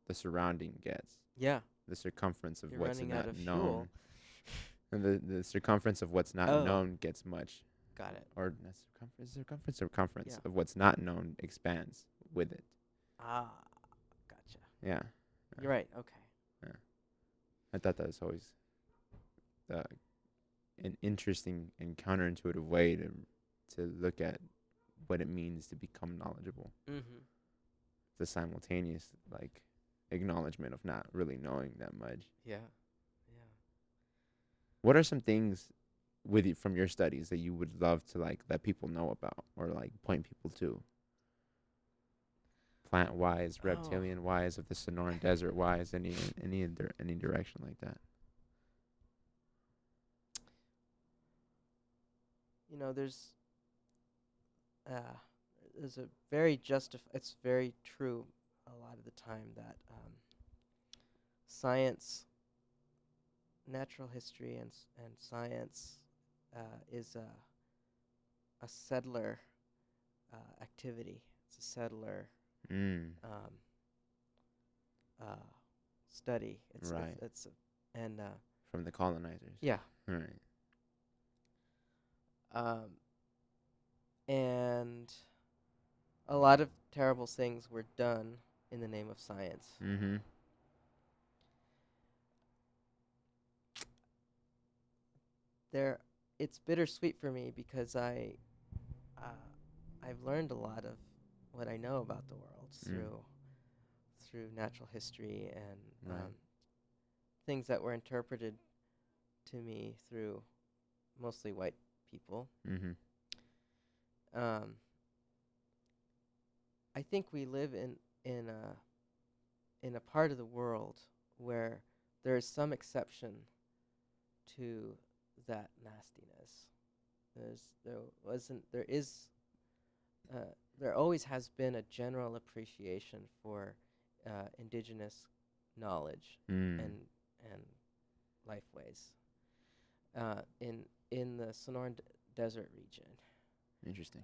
the surrounding gets. Yeah. The circumference of what's not known. And the circumference of what's not known gets much. Got it. Or not circumference, circumference of what's not known expands with it. Ah, gotcha. Yeah. You're right. Okay. Yeah. I thought that was always an interesting and counterintuitive way to look at what it means to become knowledgeable. Mm-hmm. The simultaneous like acknowledgement of not really knowing that much. Yeah. Yeah. What are some things with you from your studies that you would love to like let people know about or like point people to? Plant wise, reptilian wise, of the Sonoran Desert wise, any direction like that. You know, there's a very it's very true a lot of the time that science, natural history and science is a settler activity. It's a settler study. It's right. From the colonizers. Yeah. Right. And a lot of terrible things were done in the name of science. Mm-hmm. It's bittersweet for me because I've learned a lot of what I know about the world through natural history and things that were interpreted to me through mostly white people. Mm-hmm. I think we live in a part of the world where there is some exception to that nastiness. There always has been a general appreciation for indigenous knowledge and lifeways in the Sonoran Desert region. Interesting.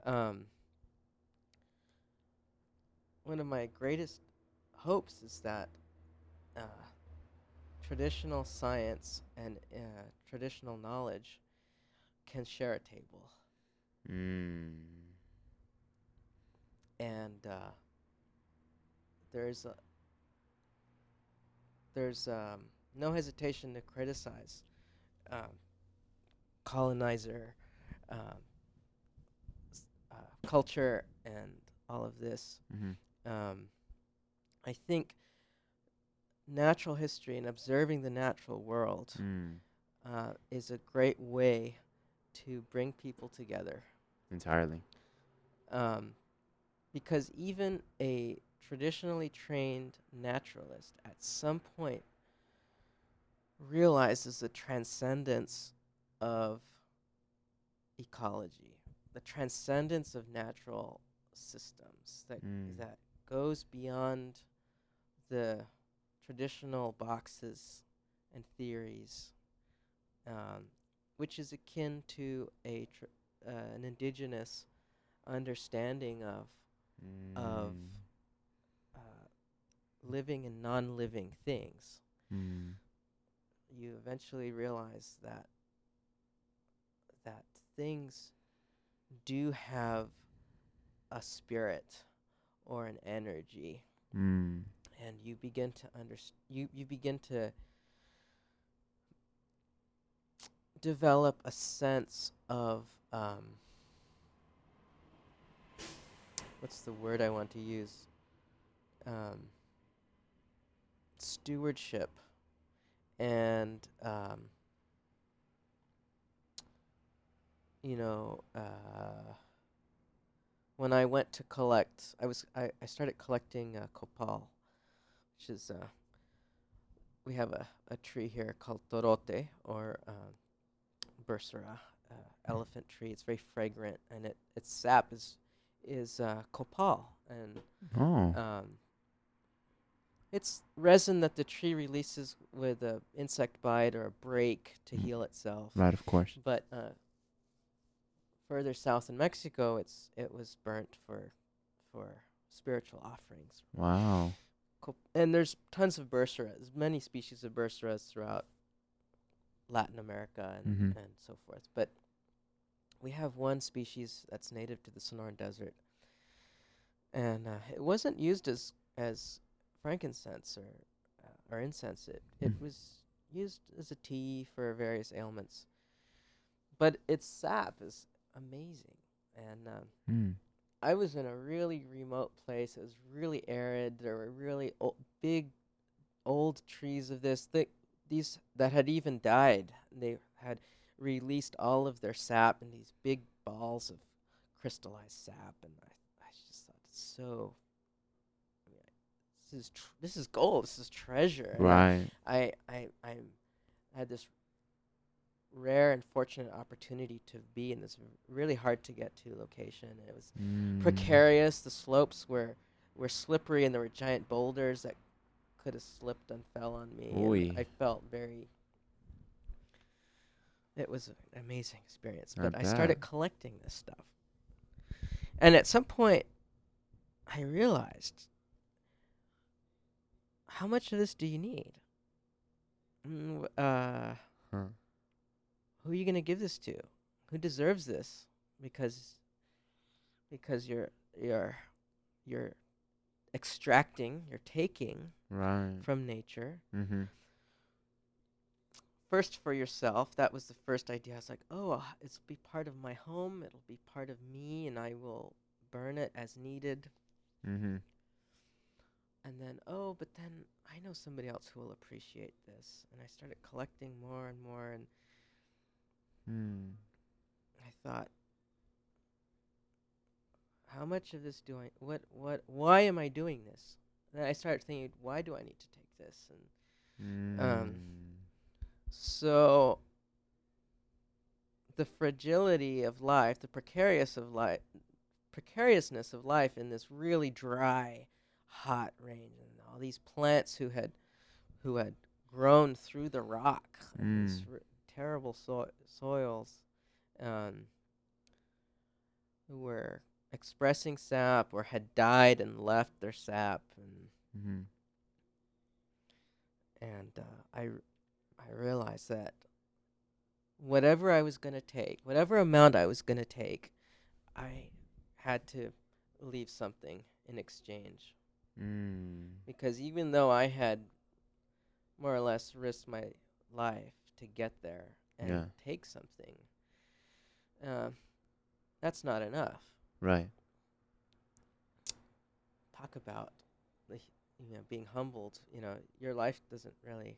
One of my greatest hopes is that traditional science and traditional knowledge can share a table. And there's no hesitation to criticize colonizer culture and all of this. Mm-hmm. I think natural history and observing the natural world is a great way to bring people together. Entirely. Because even a traditionally trained naturalist at some point realizes the transcendence of ecology, the transcendence of natural systems that goes beyond the traditional boxes and theories, which is akin to an indigenous understanding of living and non-living things. You eventually realize that things do have a spirit or an energy. And you begin to you begin to develop a sense of what's the word I want to use? Stewardship and when I went to collect, I started collecting copal, which is we have a tree here called torote or bursera, elephant tree. It's very fragrant, and its sap is copal, and It's resin that the tree releases with an insect bite or a break to heal itself. Right, of course. But further south in Mexico, it was burnt for spiritual offerings. Wow. Cool. And there's tons of bursaras, many species of bursaras throughout Latin America and so forth. But we have one species that's native to the Sonoran Desert. And it wasn't used as frankincense or incense. It was used as a tea for various ailments. But its sap is amazing. And I was in a really remote place. It was really arid. There were really big old trees of this these that had even died. They had released all of their sap in these big balls of crystallized sap. And I just thought, it's so... this is gold. This is treasure. Right. I had this rare and fortunate opportunity to be in this really hard to get to location. It was precarious. The slopes were slippery, and there were giant boulders that could have slipped and fell on me. And I felt very. It was an amazing experience, but I started collecting this stuff, and at some point, I realized. How much of this do you need? Who are you going to give this to? Who deserves this? Because you're extracting, you're taking from nature. Mm-hmm. First for yourself. That was the first idea. I was like, oh, it'll be part of my home. It'll be part of me, and I will burn it as needed. Mm-hmm. And then, but then I know somebody else who will appreciate this. And I started collecting more and more. And I thought, how much of this do I, why am I doing this? And then I started thinking, why do I need to take this? And so the fragility of life, the precariousness of life in this really dry, hot rain, and all these plants who had grown through the rock in these terrible soils, who were expressing sap or had died and left their sap, and I realized that whatever amount I was going to take, I had to leave something in exchange. Because even though I had more or less risked my life to get there and take something, that's not enough. Right. Talk about being humbled. Your life doesn't really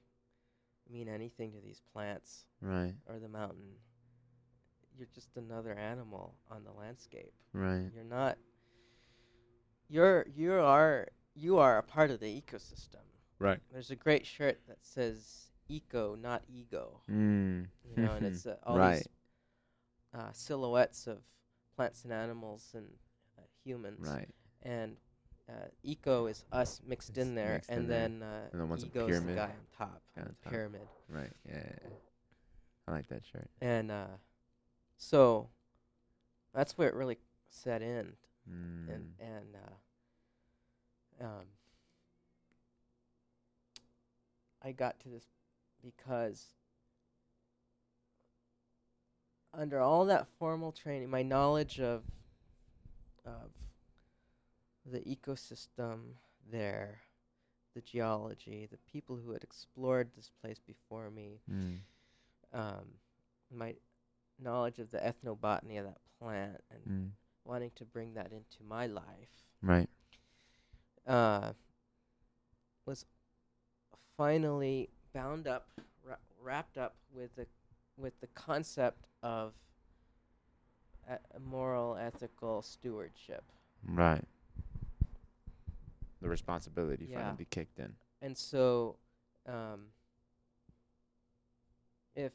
mean anything to these plants, or the mountain. You're just another animal on the landscape. Right. You're not. You are a part of the ecosystem. Right. There's a great shirt that says "Eco, not ego." And it's all these silhouettes of plants and animals and humans. Right. And eco is us mixed in there, and then ego is the guy on top, pyramid. Right. Yeah. I like that shirt. And so that's where it really set in, I got to this because under all that formal training, my knowledge of the ecosystem there, the geology, the people who had explored this place before me, my knowledge of the ethnobotany of that plant, and wanting to bring that into my life. Right. Was finally bound up, wrapped up with the concept of moral, ethical stewardship. Right. The responsibility finally kicked in. And so, if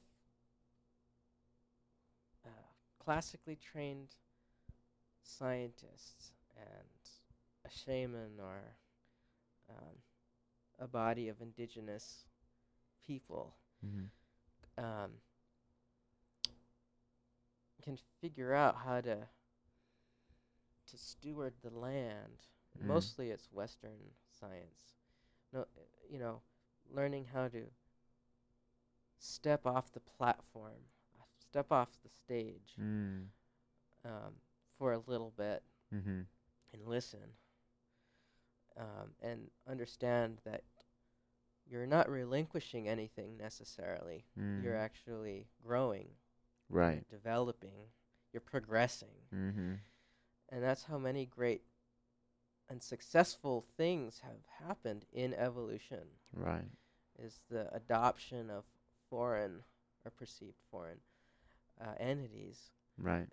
classically trained scientists and a shaman or a body of indigenous people can figure out how to steward the land. Mostly it's Western science. Learning how to step off the platform, step off the stage for a little bit and listen and understand that you're not relinquishing anything necessarily. You're actually growing, right? Developing, you're progressing. And that's how many great and successful things have happened in evolution. Right. Is the adoption of foreign or perceived foreign entities. Right.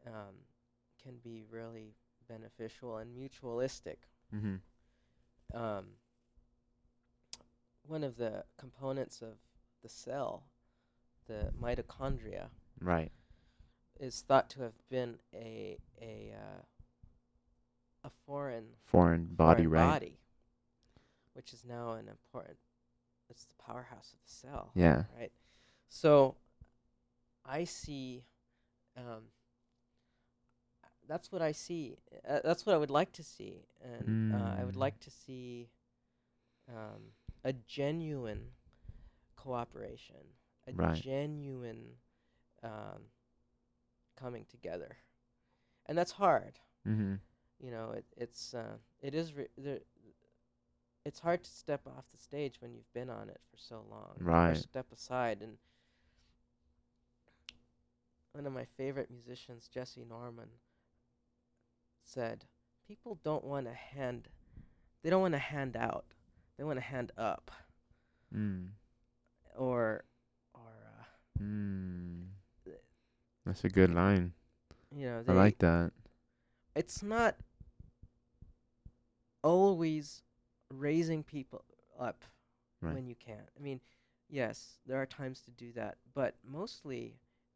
Can be really beneficial and mutualistic. One of the components of the cell, the mitochondria, right, is thought to have been a foreign body, which is now an important. It's the powerhouse of the cell. Yeah. Right. So, I see. That's what I see. That's what I would like to see, and I would like to see a genuine cooperation, a genuine coming together, and that's hard. You know, it's hard to step off the stage when you've been on it for so long. Right. Or step aside. And one of my favorite musicians, Jesse Norman, said, "People don't want to hand. They don't want to hand out. They want to hand up." That's a good line. You know, I like that. It's not always raising people up when you can. I mean, yes, there are times to do that, but mostly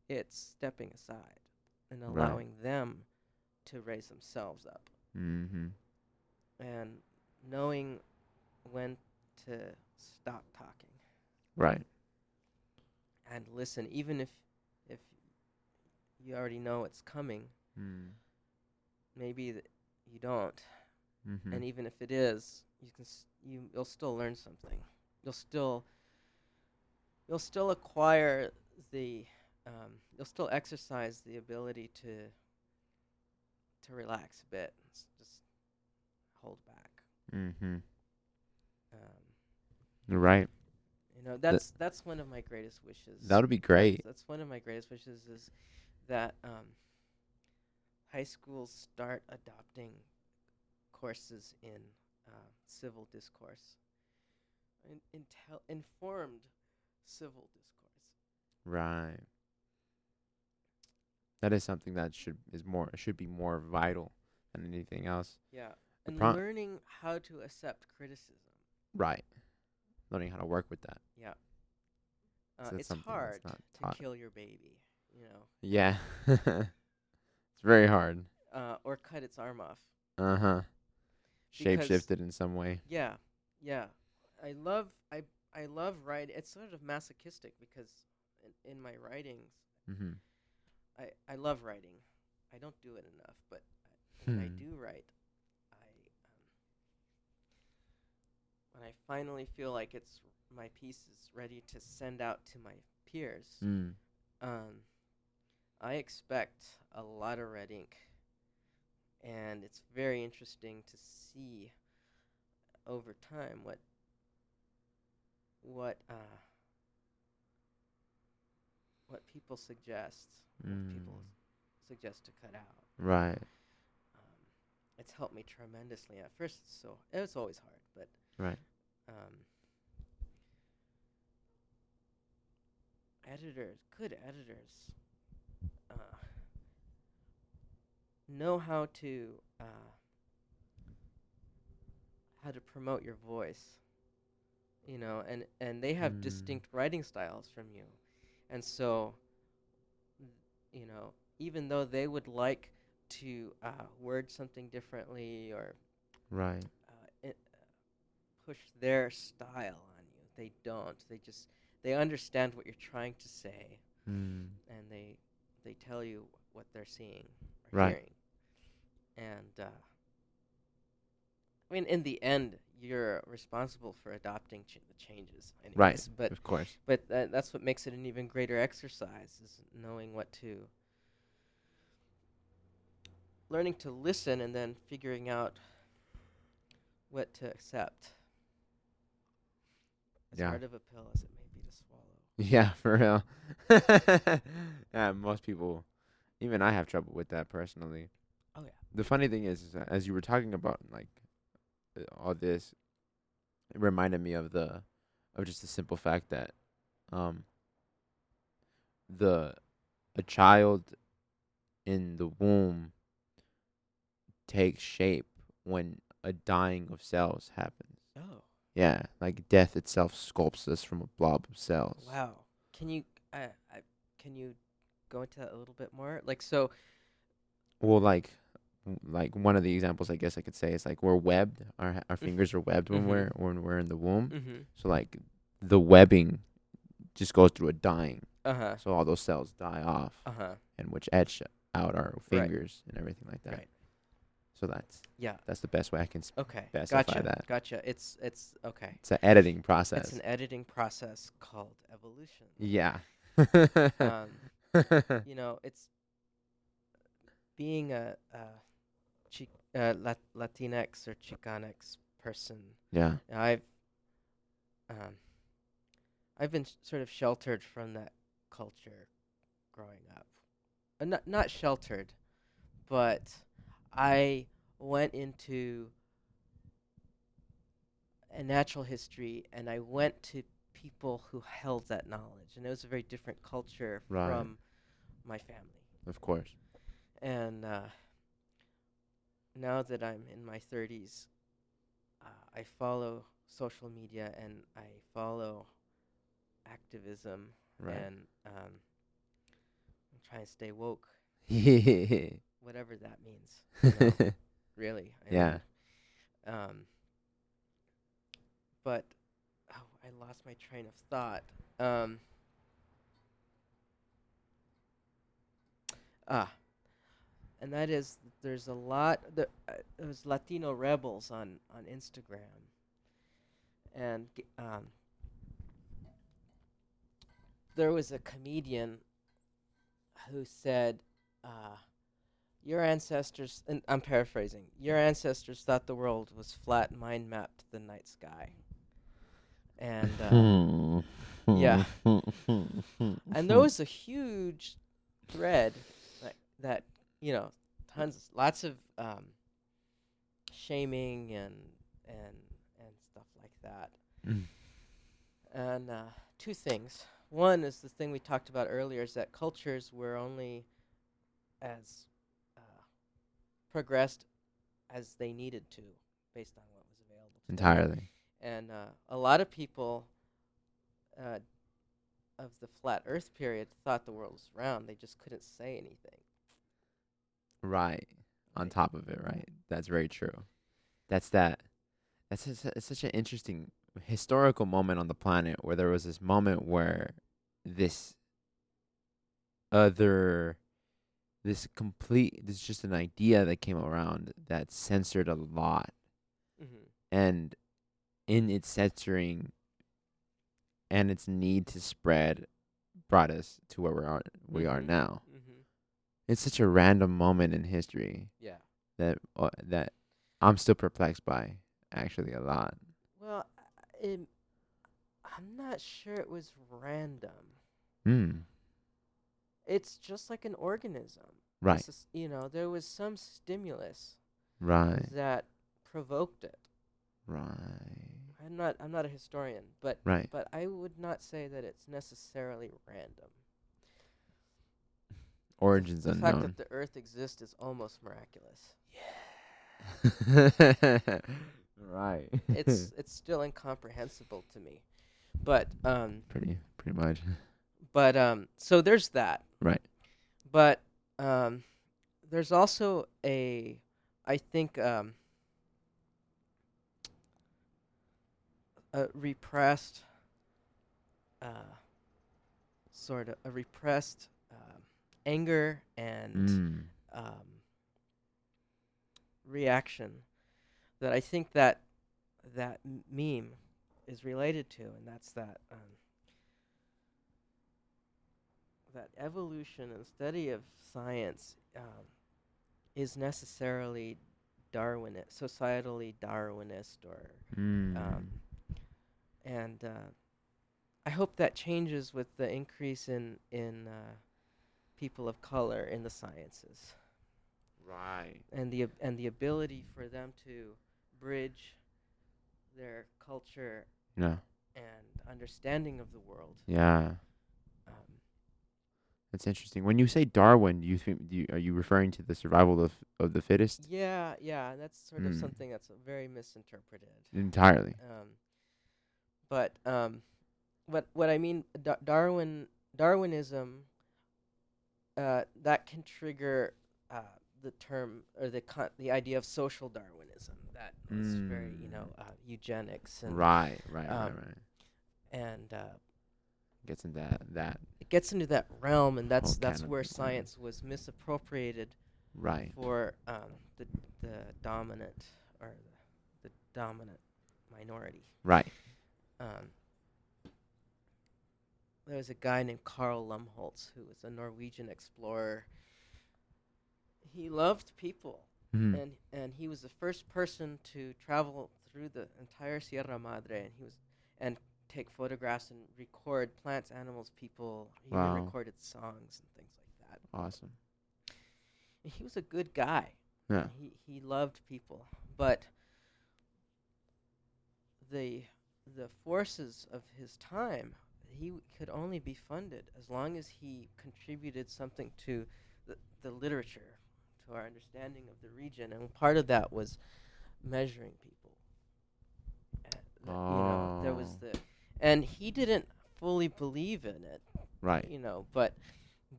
it's stepping aside and allowing them to raise themselves up. And knowing when to stop talking. Right. And listen, even if you already know it's coming, maybe you don't. And even if it is, you'll still learn something. You'll still acquire the you'll still exercise the ability to relax a bit, just hold back. Right. You know, that's one of my greatest wishes. That would be great. That's one of my greatest wishes is that high schools start adopting courses in civil discourse, informed civil discourse. Right. That is something that should be more vital than anything else. Yeah, and learning how to accept criticism. Right. Learning how to work with that. Yeah. It's hard to kill your baby, you know. Yeah. It's very hard. Or cut its arm off. Uh-huh. Shape-shifted in some way. Yeah. Yeah. I love writing. It's sort of masochistic because in my writings, I love writing. I don't do it enough, but when I do write, when I finally feel like my piece is ready to send out to my peers, I expect a lot of red ink. And it's very interesting to see over time what people suggest, what people suggest to cut out. Right. It's helped me tremendously. At first, it was always hard, but right. Good editors, know how to promote your voice, you know, and they have distinct writing styles from you, and so, you know, even though they would like to word something differently or push their style on you. They don't. They understand what you're trying to say, and they tell you what they're seeing or hearing. And I mean, in the end, you're responsible for adopting the changes. Anyways. Right, but, of course. But that's what makes it an even greater exercise, is knowing what to... Learning to listen and then figuring out what to accept. As hard of a pill as it may be to swallow. Yeah, for real. Most people, even I have trouble with that personally. Oh, yeah. The funny thing is as you were talking about, like, all this, it reminded me of just the simple fact that a child in the womb takes shape when a dying of cells happens. Oh. Yeah, like death itself sculpts us from a blob of cells. Wow. Can you go into that a little bit more? Like, so. Well, like one of the examples I guess I could say is like we're webbed, our fingers are webbed when we're in the womb. Mm-hmm. So like the webbing just goes through a dying. Uh-huh. So all those cells die off. Uh-huh. And which etch out our fingers and everything like that. Right. So that's the best way I can specify that. Gotcha. It's okay. It's an editing process. It's an editing process called evolution. Yeah. You know, it's being a Latinx or Chicanx person. Yeah. I've been sort of sheltered from that culture growing up. Not sheltered, but I went into a natural history and I went to people who held that knowledge, and it was a very different culture from my family. Of course. And now that I'm in my 30s, I follow social media and I follow activism, and I'm trying to stay woke, whatever that means. You know, really. I mean. But I lost my train of thought. And that is, there's a lot. There's Latino rebels on Instagram, and there was a comedian who said, "Your ancestors," and I'm paraphrasing, "your ancestors thought the world was flat, and mine mapped the night sky." And yeah, and there was a huge thread that. You know, lots of shaming and stuff like that. And two things. One is the thing we talked about earlier, is that cultures were only as progressed as they needed to, based on what was available to them. And a lot of people of the flat Earth period thought the world was round. They just couldn't say anything. Right. On top of it, right? That's very true. It's such an interesting historical moment on the planet, where there was this moment where this just an idea that came around that censored a lot. Mm-hmm. And in its censoring and its need to spread, brought us to where we are now. It's such a random moment in history. Yeah. That I'm still perplexed by, actually, a lot. Well, I'm not sure it was random. It's just like an organism. Right. You know, there was some stimulus. Right. That provoked it. Right. I'm not a historian, but but I would not say that it's necessarily random. Origins unknown. The fact that the Earth exists is almost miraculous. Yeah. Right. It's still incomprehensible to me, but pretty much. But so there's that. Right. But there's also I think a repressed anger and reaction that I think that meme is related to, and that's that evolution and study of science is necessarily Darwinist, societally Darwinist, or I hope that changes with the increase in people of color in the sciences, right? And the ability for them to bridge their culture and understanding of the world. Yeah. That's interesting. When you say Darwin, are you referring to the survival of the fittest? Yeah, that's sort of something that's very misinterpreted. Entirely. But what I mean, Darwinism, that can trigger the term or the idea of social Darwinism. That is very eugenics and right. And gets into that. It gets into that realm, and that's where science was misappropriated, right? For the dominant or the dominant minority, right? There was a guy named Carl Lumholtz who was a Norwegian explorer. He loved people, and he was the first person to travel through the entire Sierra Madre, and take photographs and record plants, animals, people. He even recorded songs and things like that. Awesome. And he was a good guy. Yeah. He loved people, but the forces of his time, he could only be funded as long as he contributed something to the literature, to our understanding of the region, and part of that was measuring people. There was and he didn't fully believe in it, right?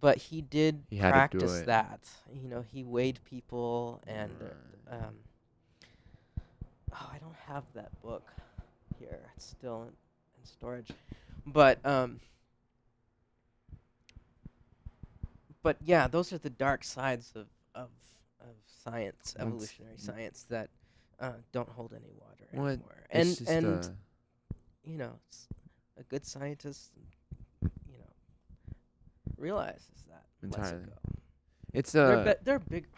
But he did practice that. He weighed people, and I don't have that book here; it's still in storage. But yeah, those are the dark sides of science, evolutionary science, that don't hold any water anymore. And a good scientist, realizes that. Entirely. It's they're big,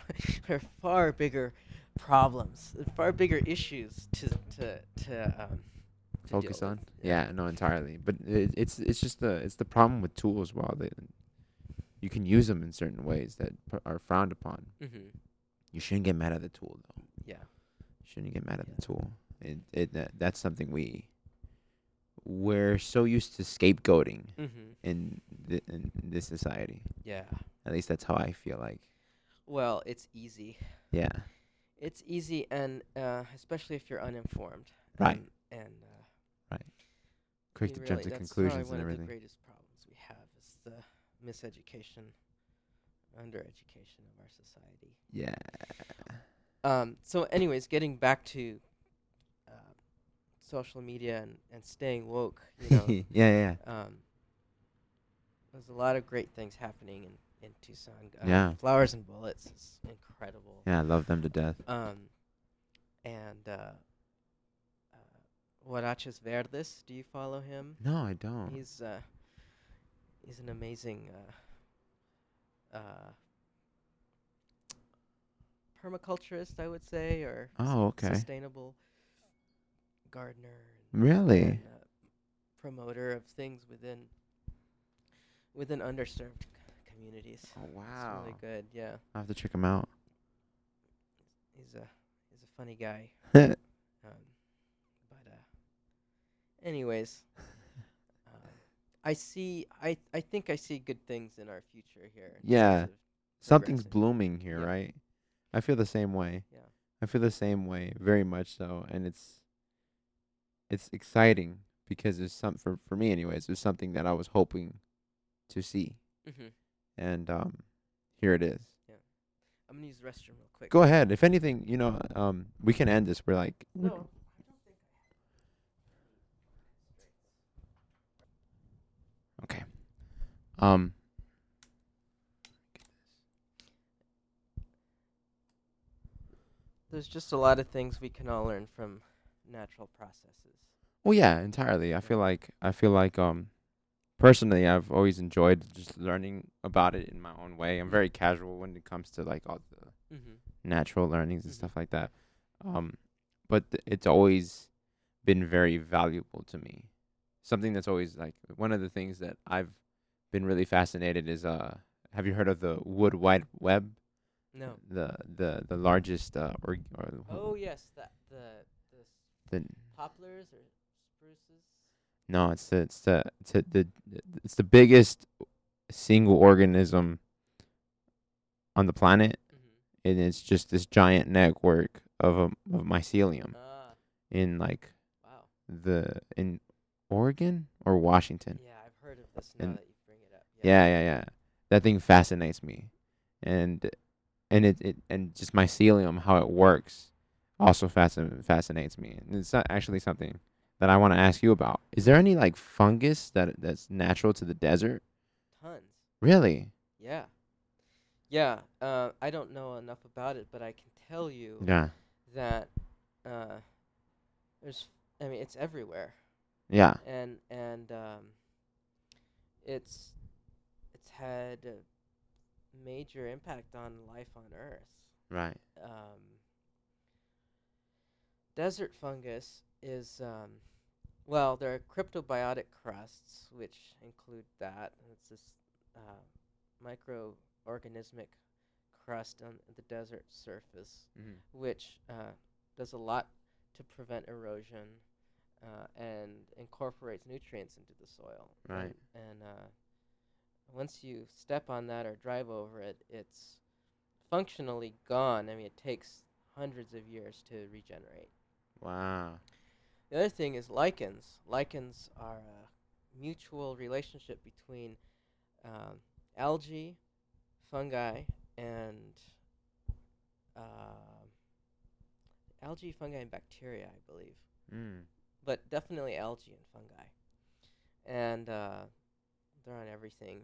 they're far bigger problems, far bigger issues to focus on. Yeah, no, entirely. But it's just the problem with tools. While you can use them in certain ways that are frowned upon. Mm-hmm. You shouldn't get mad at the tool, though. Yeah. Shouldn't get mad at the tool. That's something we're so used to scapegoating in this society. Yeah. At least that's how I feel like. Well, it's easy. Yeah. It's easy, and especially if you're uninformed. Right. And quick to jump to conclusions and everything. That's probably one of the greatest problems we have is the miseducation, undereducation of our society. Yeah. So anyways, getting back to social media and staying woke, yeah. There's a lot of great things happening in Tucson. Flowers and Bullets is incredible. Yeah, I love them to death. And Huaraches Verdes, do you follow him? No, I don't. He's an amazing permaculturist, I would say, or sustainable gardener. Really? And promoter of things within underserved communities. Oh, wow. It's really good, yeah. I'll have to check him out. He's a funny guy. Anyways, I think I see good things in our future here. Yeah. Something's blooming here, right? I feel the same way. Yeah. I feel the same way, very much so, and it's exciting because there's some for me anyways. There's something that I was hoping to see, and here it is. Yeah, I'm gonna use the restroom real quick. Go ahead. If anything, we can end this. We're like, no. There's just a lot of things we can all learn from natural processes. Well, yeah, entirely. I feel like personally, I've always enjoyed just learning about it in my own way. I'm very casual when it comes to like all the natural learnings and stuff like that. But it's always been very valuable to me. Something that's always like one of the things that I've been really fascinated is have you heard of the Wood Wide Web? No. The largest oh yes, the poplars or spruces. No, it's the biggest single organism on the planet, and it's just this giant network of mycelium in like in Oregon or Washington. Yeah, I've heard of this now that you bring it up. Yeah. That thing fascinates me, and just mycelium, how it works, also fascinates me. And it's not actually something that I want to ask you about. Is there any like fungus that's natural to the desert? Tons. Really? Yeah. Yeah. I don't know enough about it, but I can tell you that it's everywhere. Yeah. And it's had a major impact on life on Earth. Right. Desert fungus is, there are cryptobiotic crusts, which include that. It's this microorganismic crust on the desert surface, which does a lot to prevent erosion and incorporates nutrients into the soil. Right. And once you step on that or drive over it, it's functionally gone. I mean, it takes hundreds of years to regenerate. Wow. The other thing is lichens. Lichens are a mutual relationship between algae, fungi, and algae, fungi, and bacteria, I believe. But definitely algae and fungi. And they're on everything.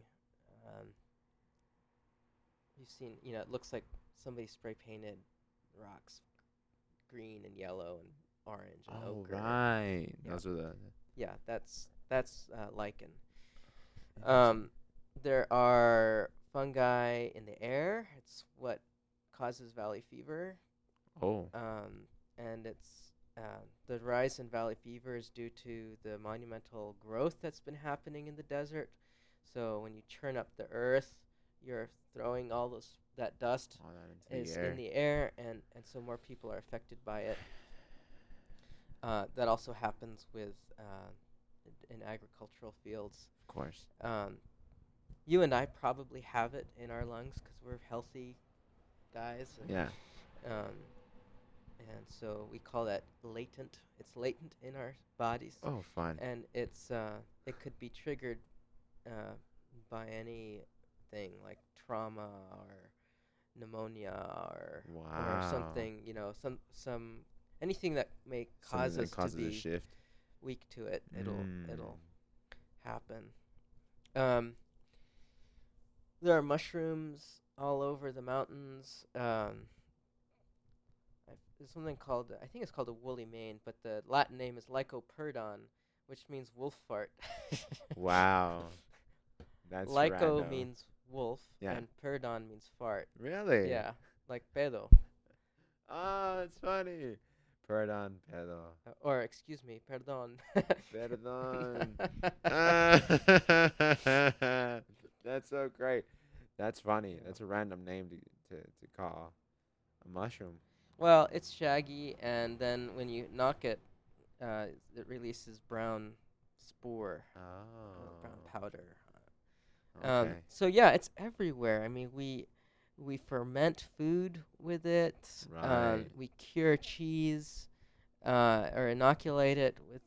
You've seen, it looks like somebody spray painted rocks green and yellow and orange and ochre. Right. Yeah. Those are the that's lichen. There are fungi in the air. It's what causes valley fever. Oh. And it's the rise in valley fever is due to the monumental growth that's been happening in the desert. So when you churn up the earth, you're throwing all those that dust is in the air, and so more people are affected by it. That also happens with in agricultural fields. Of course. You and I probably have it in our lungs because we're healthy guys. Yeah. And so we call that latent. It's latent in our bodies. Oh, fine. And it's it could be triggered by anything like trauma or pneumonia or something, anything that may cause us to be a shift. Weak to it. It'll happen. There are mushrooms all over the mountains. There's something called, I think it's called a woolly mane, but the Latin name is Lycoperdon, which means wolf fart. Wow. That's Lyco means wolf, and perdon means fart. Really? Yeah, like pedo. Oh, it's funny. Perdón, pedo. Or, excuse me, perdón. Perdón. That's so great. That's funny. That's a random name to call a mushroom. Well, it's shaggy, and then when you knock it, it releases brown spore. Oh. Brown powder. Okay. So, yeah, it's everywhere. I mean, we ferment food with it. Right. We cure cheese or inoculate it with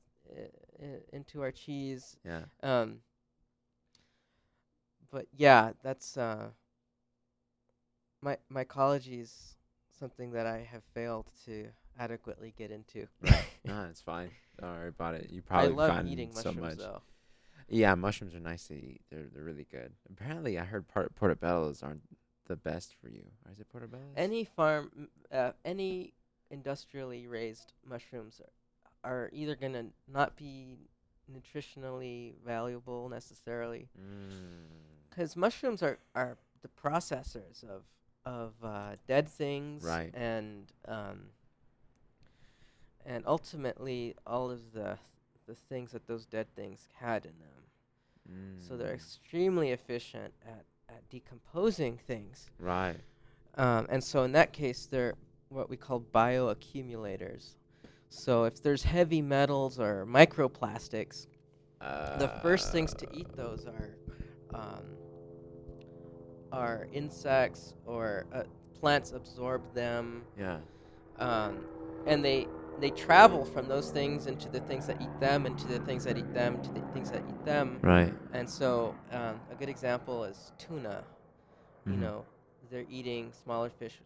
into our cheese. Yeah. But yeah, that's my mycology is something that I have failed to adequately get into. Right. No, it's fine. Don't worry about it. You probably I love eating mushrooms, though. Yeah, mushrooms are nice to eat. They're really good. Apparently, I heard portobellos aren't the best for you. Or is it portobellos? Any farm, any industrially raised mushrooms are either gonna not be nutritionally valuable necessarily, because mushrooms are the processors of dead things, right? And ultimately all of the things that those dead things had in them. So they're extremely efficient at decomposing things. Right. And so in that case, they're what we call bioaccumulators. So if there's heavy metals or microplastics, the first things to eat those are insects or plants absorb them. Yeah. And they travel from those things into the things that eat them, and to the things that eat them, to the things that eat them. Right. And so a good example is tuna. Mm-hmm. You know, they're eating smaller fish,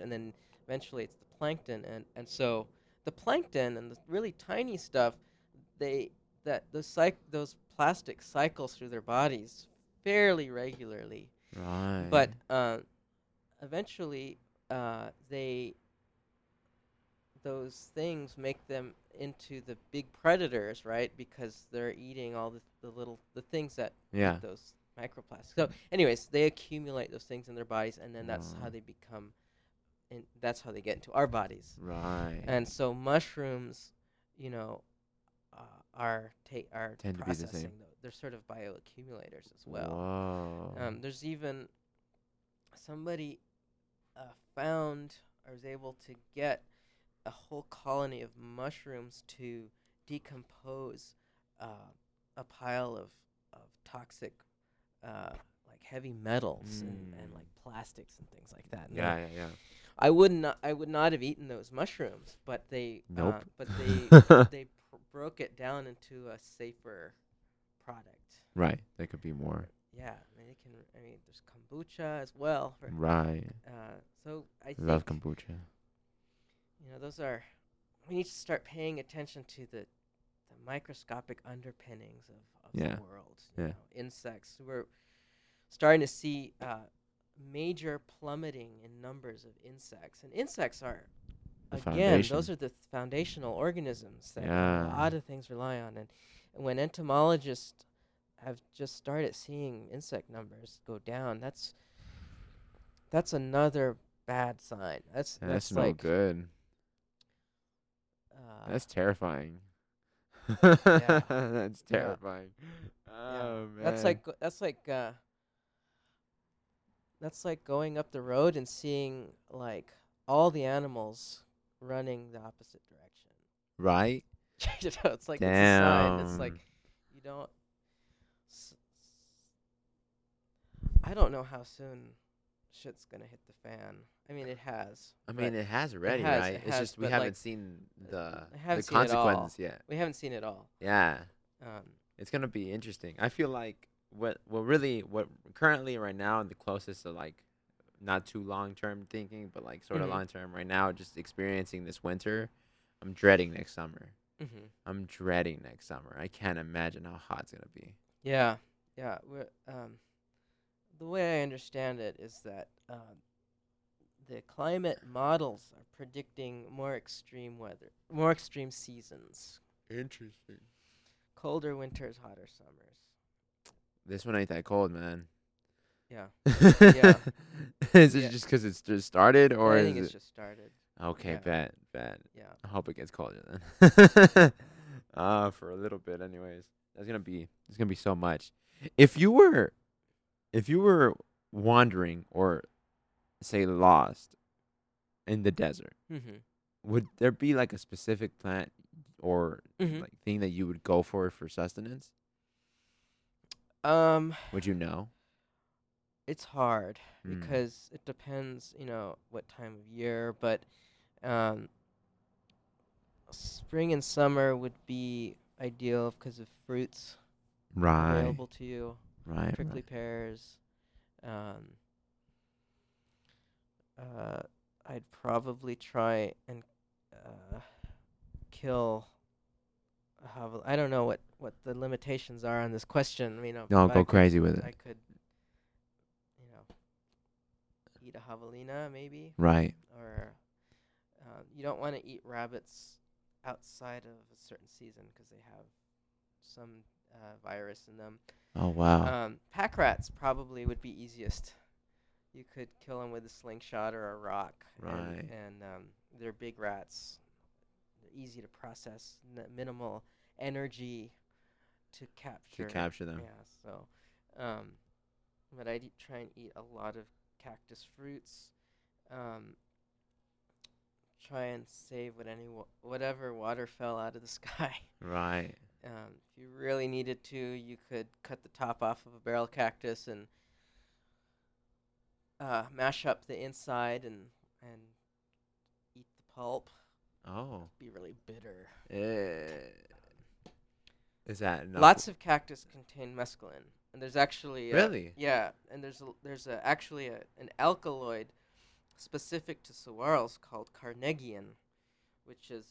and then eventually it's the plankton. And so the plankton and the really tiny stuff, those plastic cycles through their bodies fairly regularly. Right. But eventually those things make them into the big predators, right? Because they're eating all the things that eat those microplastics. So, anyways, they accumulate those things in their bodies, and then that's how they become, and that's how they get into our bodies. Right. And so mushrooms, you know, are tend processing. To be the same. They're sort of bioaccumulators as well. Wow. There's even somebody found or was able to get a whole colony of mushrooms to decompose a pile of toxic, like heavy metals and like plastics and things like that. And yeah. I would not have eaten those mushrooms, but they broke it down into a safer product. Right, there could be more. Yeah, I mean, there's kombucha as well. Right. So I love kombucha. You know, we need to start paying attention to the microscopic underpinnings of the world. You know, insects. We're starting to see major plummeting in numbers of insects. And insects are, those are the foundational organisms that a lot of things rely on. And when entomologists have just started seeing insect numbers go down, that's another bad sign. That's no good. That's terrifying. That's terrifying. Yeah. Oh man. That's like going up the road and seeing like all the animals running the opposite direction. Right. You know, it's like damn. It's a sign. It's like you don't. I don't know how soon shit's gonna hit the fan. I mean, it has. It has already, right? It's just we haven't seen the consequence yet. We haven't seen it all. Yeah. It's gonna be interesting. I feel like what currently right now the closest to like not too long term thinking, but like sort of long term right now, just experiencing this winter. I'm dreading next summer. Mm-hmm. I can't imagine how hot it's gonna be. Yeah. Yeah. The way I understand it is that. The climate models are predicting more extreme weather, more extreme seasons. Interesting. Colder winters, hotter summers. This one ain't that cold, man. Yeah. Is it just because it's just started, or I think it's just started. Okay, bet. Yeah. I hope it gets colder then. For a little bit, anyways. It's gonna be so much. If you were wandering or say lost in the desert, would there be like a specific plant or like thing that you would go for sustenance? Would you know? It's hard because it depends, you know, what time of year, but spring and summer would be ideal because of fruits available to you. Right. Prickly pears. I'd probably try and kill I don't know what the limitations are on this question. You know, no, go crazy with it. I could, you know, eat a javelina maybe. Right. Or you don't want to eat rabbits outside of a certain season because they have some virus in them. Oh, wow. Pack rats probably would be easiest. You could kill them with a slingshot or a rock. Right. And they're big rats. They're easy to process, minimal energy to capture. To capture them. Yeah, so. But I try and eat a lot of cactus fruits. Try and save whatever water fell out of the sky. Right. If you really needed to, you could cut the top off of a barrel cactus and mash up the inside and eat the pulp. Oh. It'd be really bitter. Is that enough? Lots of cactus contain mescaline, and there's actually really and there's actually an alkaloid specific to saguaros called carnegian, which is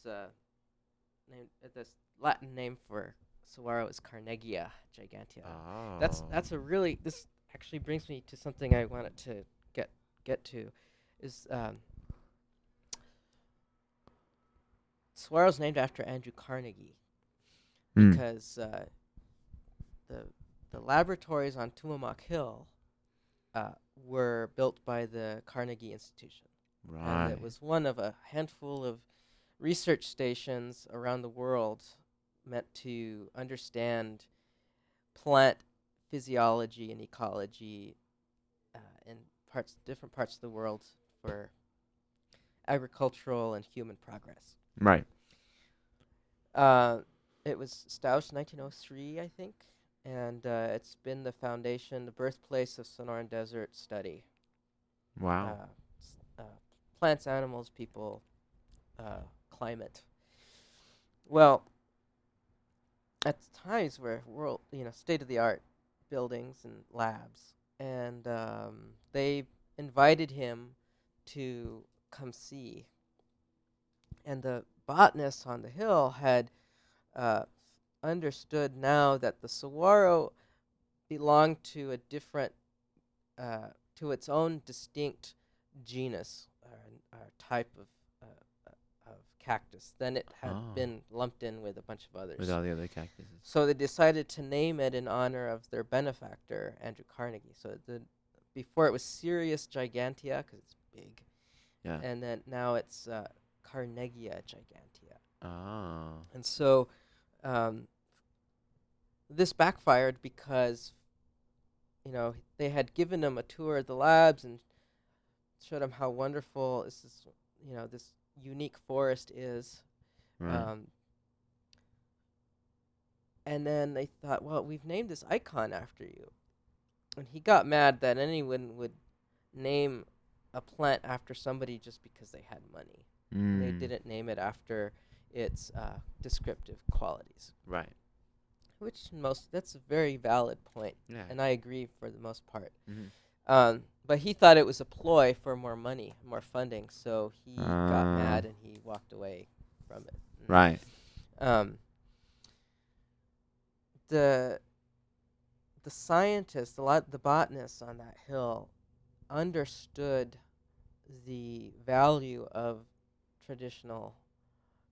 named this Latin name for saguaro is Carnegia gigantea. Oh. That's a really this actually brings me to something I wanted to get to, is saguaro's named after Andrew Carnegie because the laboratories on Tumamoc Hill were built by the Carnegie Institution. Right. And it was one of a handful of research stations around the world meant to understand plant physiology and ecology in different parts of the world for agricultural and human progress. Right. It was established in 1903, I think, and it's been the foundation, the birthplace of Sonoran Desert study. Wow. Plants, animals, people, climate. Well, at times where world, you know, state-of-the-art buildings and labs, and they invited him to come see. And the botanists on the hill had understood now that the saguaro belonged to a different, to its own distinct genus or type of cactus. Then it had been lumped in with a bunch of others. With all the other cactuses. So they decided to name it in honor of their benefactor, Andrew Carnegie. So before it was Sirius gigantea, because it's big. Yeah. And then now it's Carnegia gigantea. Oh. And so this backfired because, you know, they had given him a tour of the labs and showed him how wonderful this unique forest is. Right. And then they thought, well, we've named this icon after you. And he got mad that anyone would name a plant after somebody just because they had money. They didn't name it after its descriptive qualities. Right. Which that's a very valid point. Yeah. And I agree for the most part. Mm-hmm. But he thought it was a ploy for more money, more funding. So he got mad and he walked away from it. Right. The scientists, the botanists on that hill understood the value of traditional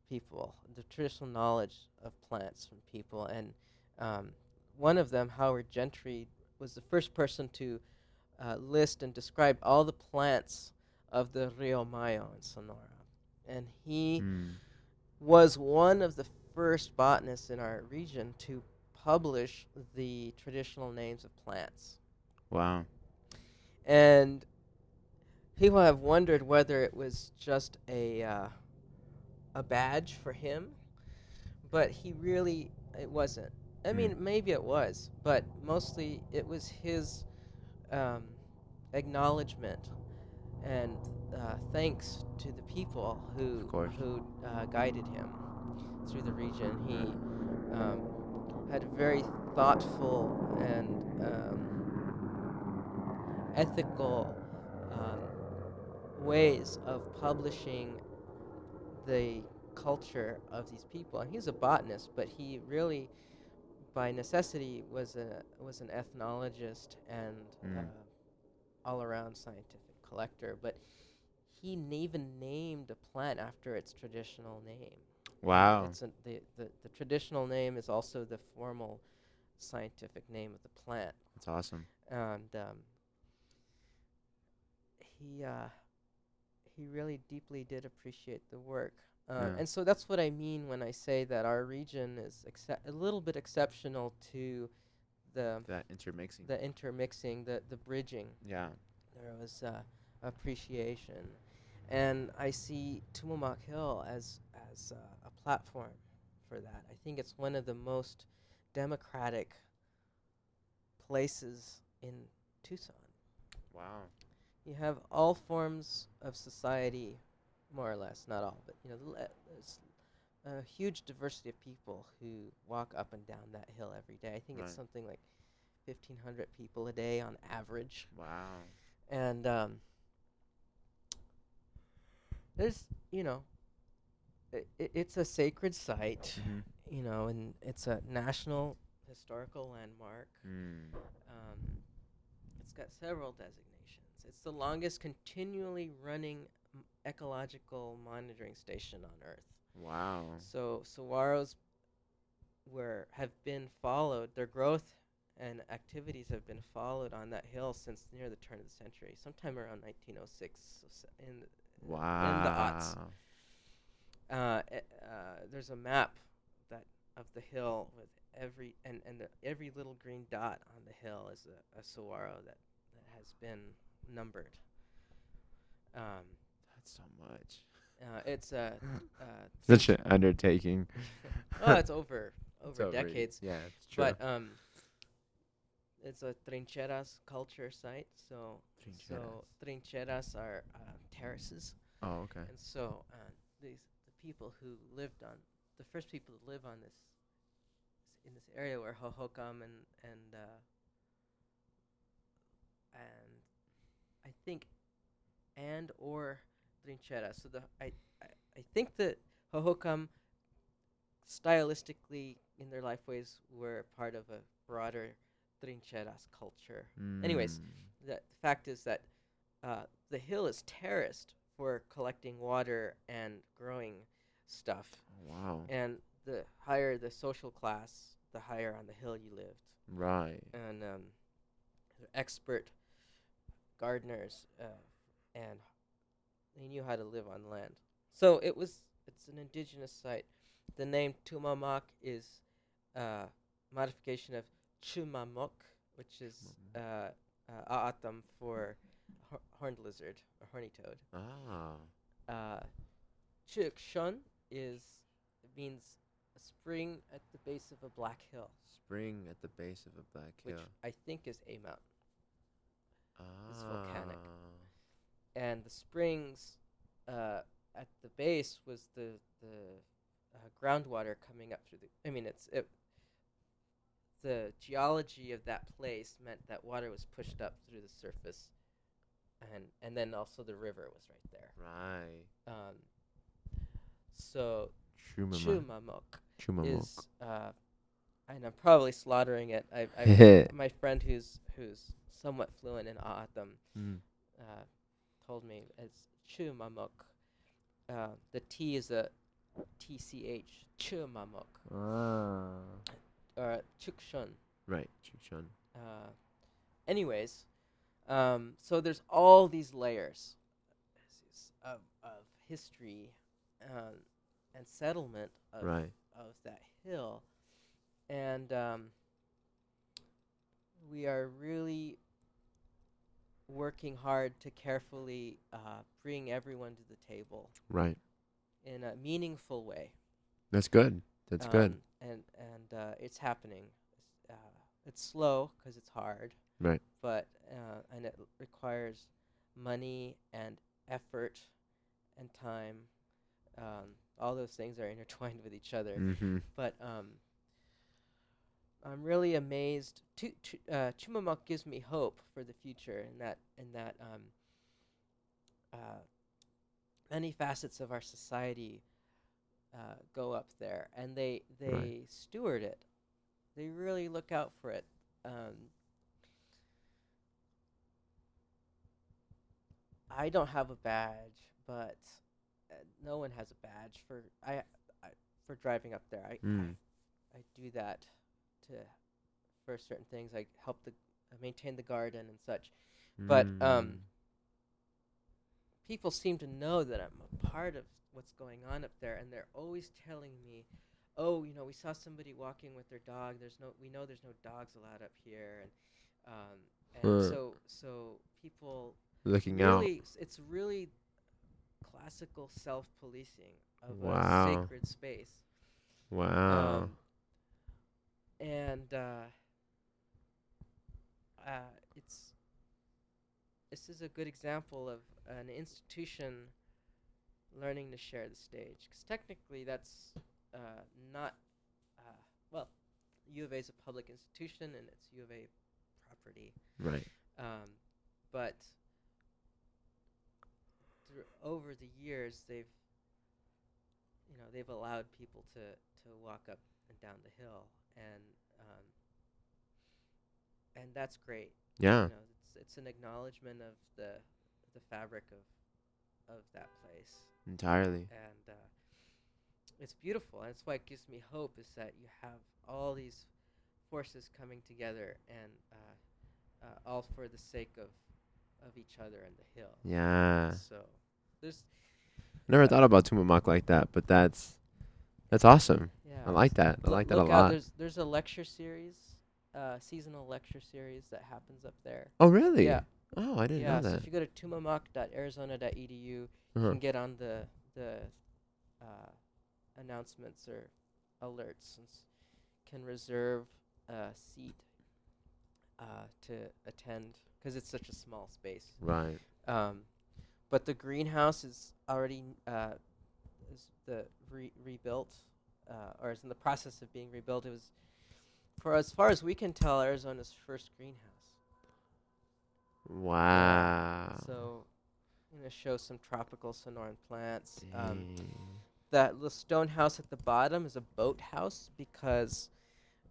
people, the traditional knowledge of plants from people. And one of them, Howard Gentry, was the first person to list and describe all the plants of the Rio Mayo in Sonora. And he was one of the first botanists in our region to publish the traditional names of plants. Wow. And people have wondered whether it was just a badge for him, but it wasn't. I mean, maybe it was, but mostly it was his acknowledgement and thanks to the people who guided him through the region. He had a very thoughtful and ethical ways of publishing the culture of these people. And he's a botanist, but he really, by necessity, was an ethnologist and all-around scientific collector. But he even named a plant after its traditional name. Wow. It's the traditional name is also the formal scientific name of the plant. That's awesome. And he really deeply did appreciate the work. And so that's what I mean when I say that our region is a little bit exceptional to the bridging. Yeah. There was appreciation. And I see Tumamoc Hill as a platform for that. I think it's one of the most democratic places in Tucson. Wow. You have all forms of society, more or less, not all, but there's a huge diversity of people who walk up and down that hill every day. I think it's something like 1,500 people a day on average. Wow. And there's, it's a sacred site, and it's a national historical landmark. It's got several designations. It's the longest continually running ecological monitoring station on Earth. Wow. So saguaros have been followed, their growth and activities have been followed on that hill since near the turn of the century, sometime around 1906 in the aughts. There's a map of the hill with every every little green dot on the hill is a saguaro that has been numbered. That's so much. It's a such an undertaking. Oh, it's over decades. Yeah, it's true. But it's a Trincheras culture site. So Trincheras are terraces. Oh, okay. And so the people who lived on the first people to live on this in this area were Hohokam and I think, and or Trincheras. So I think that Hohokam stylistically in their lifeways were part of a broader Trincheras culture. Anyways, the fact is that the hill is terraced for collecting water and growing stuff. Wow. And the higher the social class, the higher on the hill you lived. Right. And expert gardeners, and they knew how to live on land. So it's an indigenous site. The name Tumamoc is modification of Chumamoc, which is A'atam for horned lizard or horny toad. Ah. Chukshon means a spring at the base of a black hill. Spring at the base of a black hill. Which I think is a mountain. It's volcanic, and the springs at the base was the groundwater coming up through the. I mean, the geology of that place meant that water was pushed up through the surface, and then also the river was right there. Right. So Chumamoc is, and I'm probably slaughtering it. I my friend who's somewhat fluent in A'atam, told me it's Tumamoc. The T is a TCH, Tumamoc. Chukshon. Right, Chukshon. Anyways, so there's all these layers of history and settlement of that hill. And we are really working hard to carefully bring everyone to the table, right, in a meaningful way. That's good. That's good. And it's happening. It's slow because it's hard, right? But and it requires money and effort and time. All those things are intertwined with each other. But I'm really amazed. Tumamoc gives me hope for the future, in that many facets of our society go up there, and they steward it. They really look out for it. I don't have a badge, but no one has a badge for for driving up there. I do that for certain things. I help maintain the garden and such. But people seem to know that I'm a part of what's going on up there, and they're always telling me, "Oh, we saw somebody walking with their dog. We know there's no dogs allowed up here." And so people looking really out. It's really classical self-policing of a sacred space. Wow. This is a good example of an institution learning to share the stage, because technically that's not U of A is a public institution and it's U of A property. Right. But over the years, they've allowed people to walk up and down the hill, and that's great. Yeah. It's an acknowledgement of the fabric of that place entirely, and it's beautiful. And that's why it gives me hope, is that you have all these forces coming together, and all for the sake of each other and the hill. Yeah. So there's. Never thought about Tumamoc like that, but that's awesome. Yeah, I like that. I like that a lot. There's a lecture series, seasonal lecture series that happens up there. Oh really? Yeah. Oh, I didn't know that. So if you go to tumamoc.arizona.edu, you can get on the announcements or alerts and can reserve a seat to attend, because it's such a small space. Right. But the greenhouse is already rebuilt, or is in the process of being rebuilt. It was, for as far as we can tell, Arizona's first greenhouse. Wow. So I'm going to show some tropical Sonoran plants. The stone house at the bottom is a boat house, because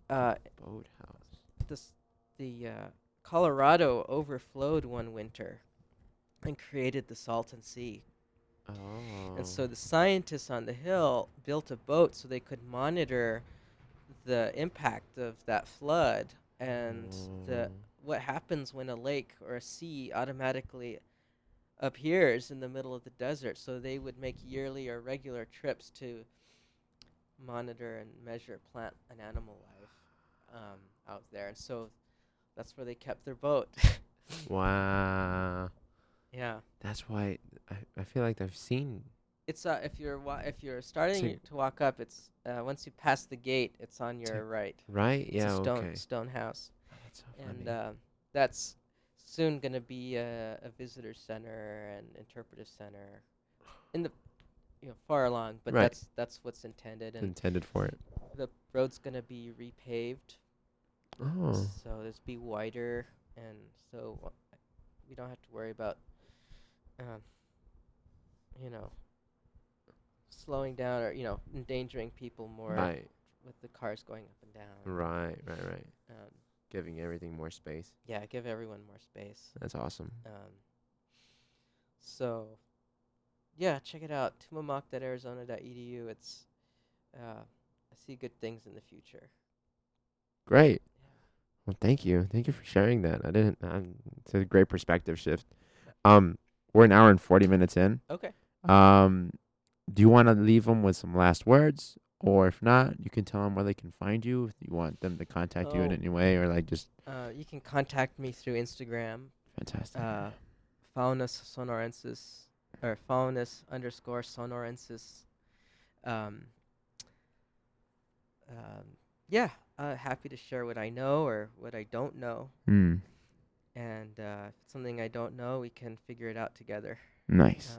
the Colorado overflowed one winter and created the Salton Sea. Oh. And so the scientists on the hill built a boat so they could monitor the impact of that flood and what happens when a lake or a sea automatically appears in the middle of the desert. So they would make yearly or regular trips to monitor and measure plant and animal life out there. And so that's where they kept their boat. Wow. Yeah. That's why I feel like I've seen. It's if you're starting to walk up, it's once you pass the gate, it's on your right. Right. It's a stone house. Oh, that's so funny. And that's soon going to be a visitor center and interpretive center, in the far along, but that's what's intended. And intended for it. The road's going to be repaved. Oh. So this be wider, and so we don't have to worry about slowing down or endangering people more with the cars going up and down. Right. Giving everything more space. Yeah, give everyone more space. That's awesome. So, yeah, check it out, tumamoc.arizona.edu. It's I see good things in the future. Great. Yeah. Well, thank you. Thank you for sharing that. It's a great perspective shift. We're an hour and 40 minutes in. Okay. Do you want to leave them with some last words? Or if not, you can tell them where they can find you if you want them to contact you in any way, or just... you can contact me through Instagram. Fantastic. Faunus Sonorensis, or Faunus_Sonorensis. Happy to share what I know or what I don't know. And if it's something I don't know, we can figure it out together. Nice.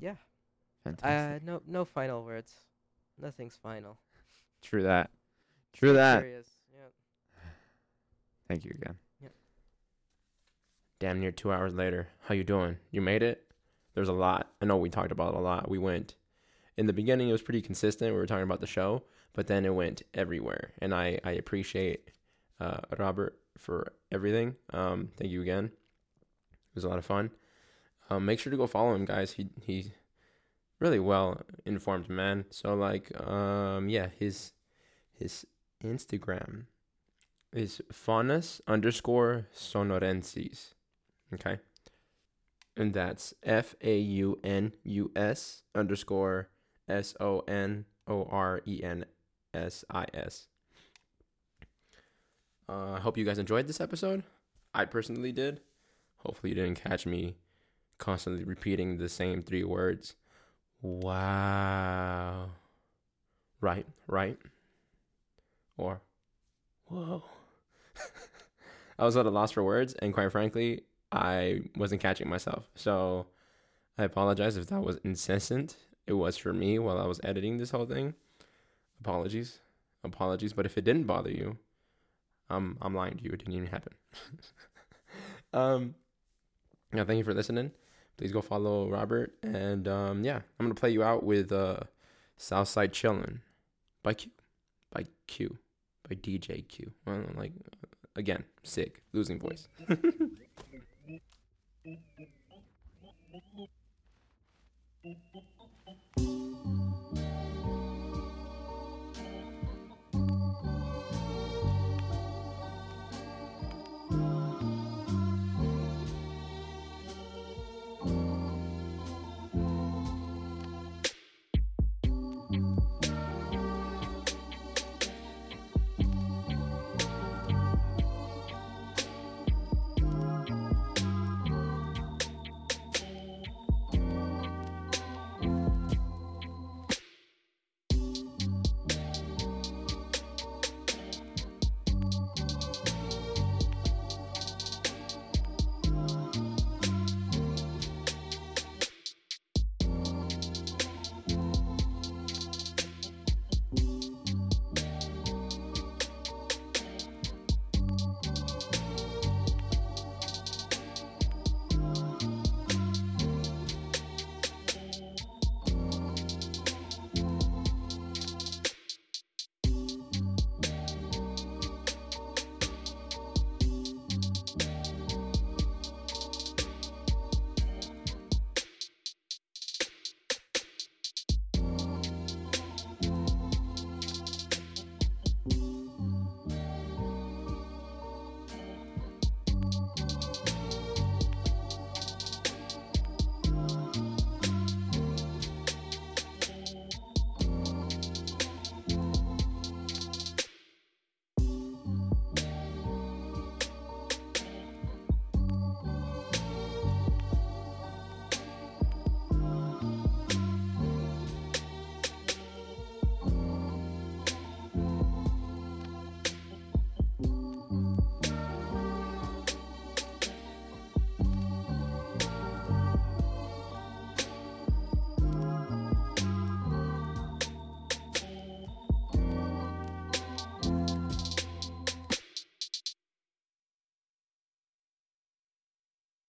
Yeah. Fantastic. No final words. Nothing's final. True that. Serious. Yep. Thank you again. Yep. Damn near 2 hours later. How you doing? You made it? There's a lot. I know we talked about it a lot. We went, in the beginning, it was pretty consistent. We were talking about the show, but then it went everywhere. And I appreciate Robert for everything. Thank you again. It was a lot of fun. Make sure to go follow him, guys. He's really well informed, man. So like, yeah, his Instagram is Faunus_Sonorensis. Okay. And that's FAUNUS_SONORENSIS. I hope you guys enjoyed this episode. I personally did. Hopefully you didn't catch me constantly repeating the same three words. Wow. Right. Or, whoa. I was at a loss for words, and quite frankly, I wasn't catching myself. So I apologize if that was incessant. It was for me while I was editing this whole thing. Apologies. But if it didn't bother you, I'm lying to you. It didn't even happen. Yeah, thank you for listening. Please go follow Robert. And yeah, I'm going to play you out with Southside Chillin' by DJ Q. Well, like, again, sick, losing voice. Thank you.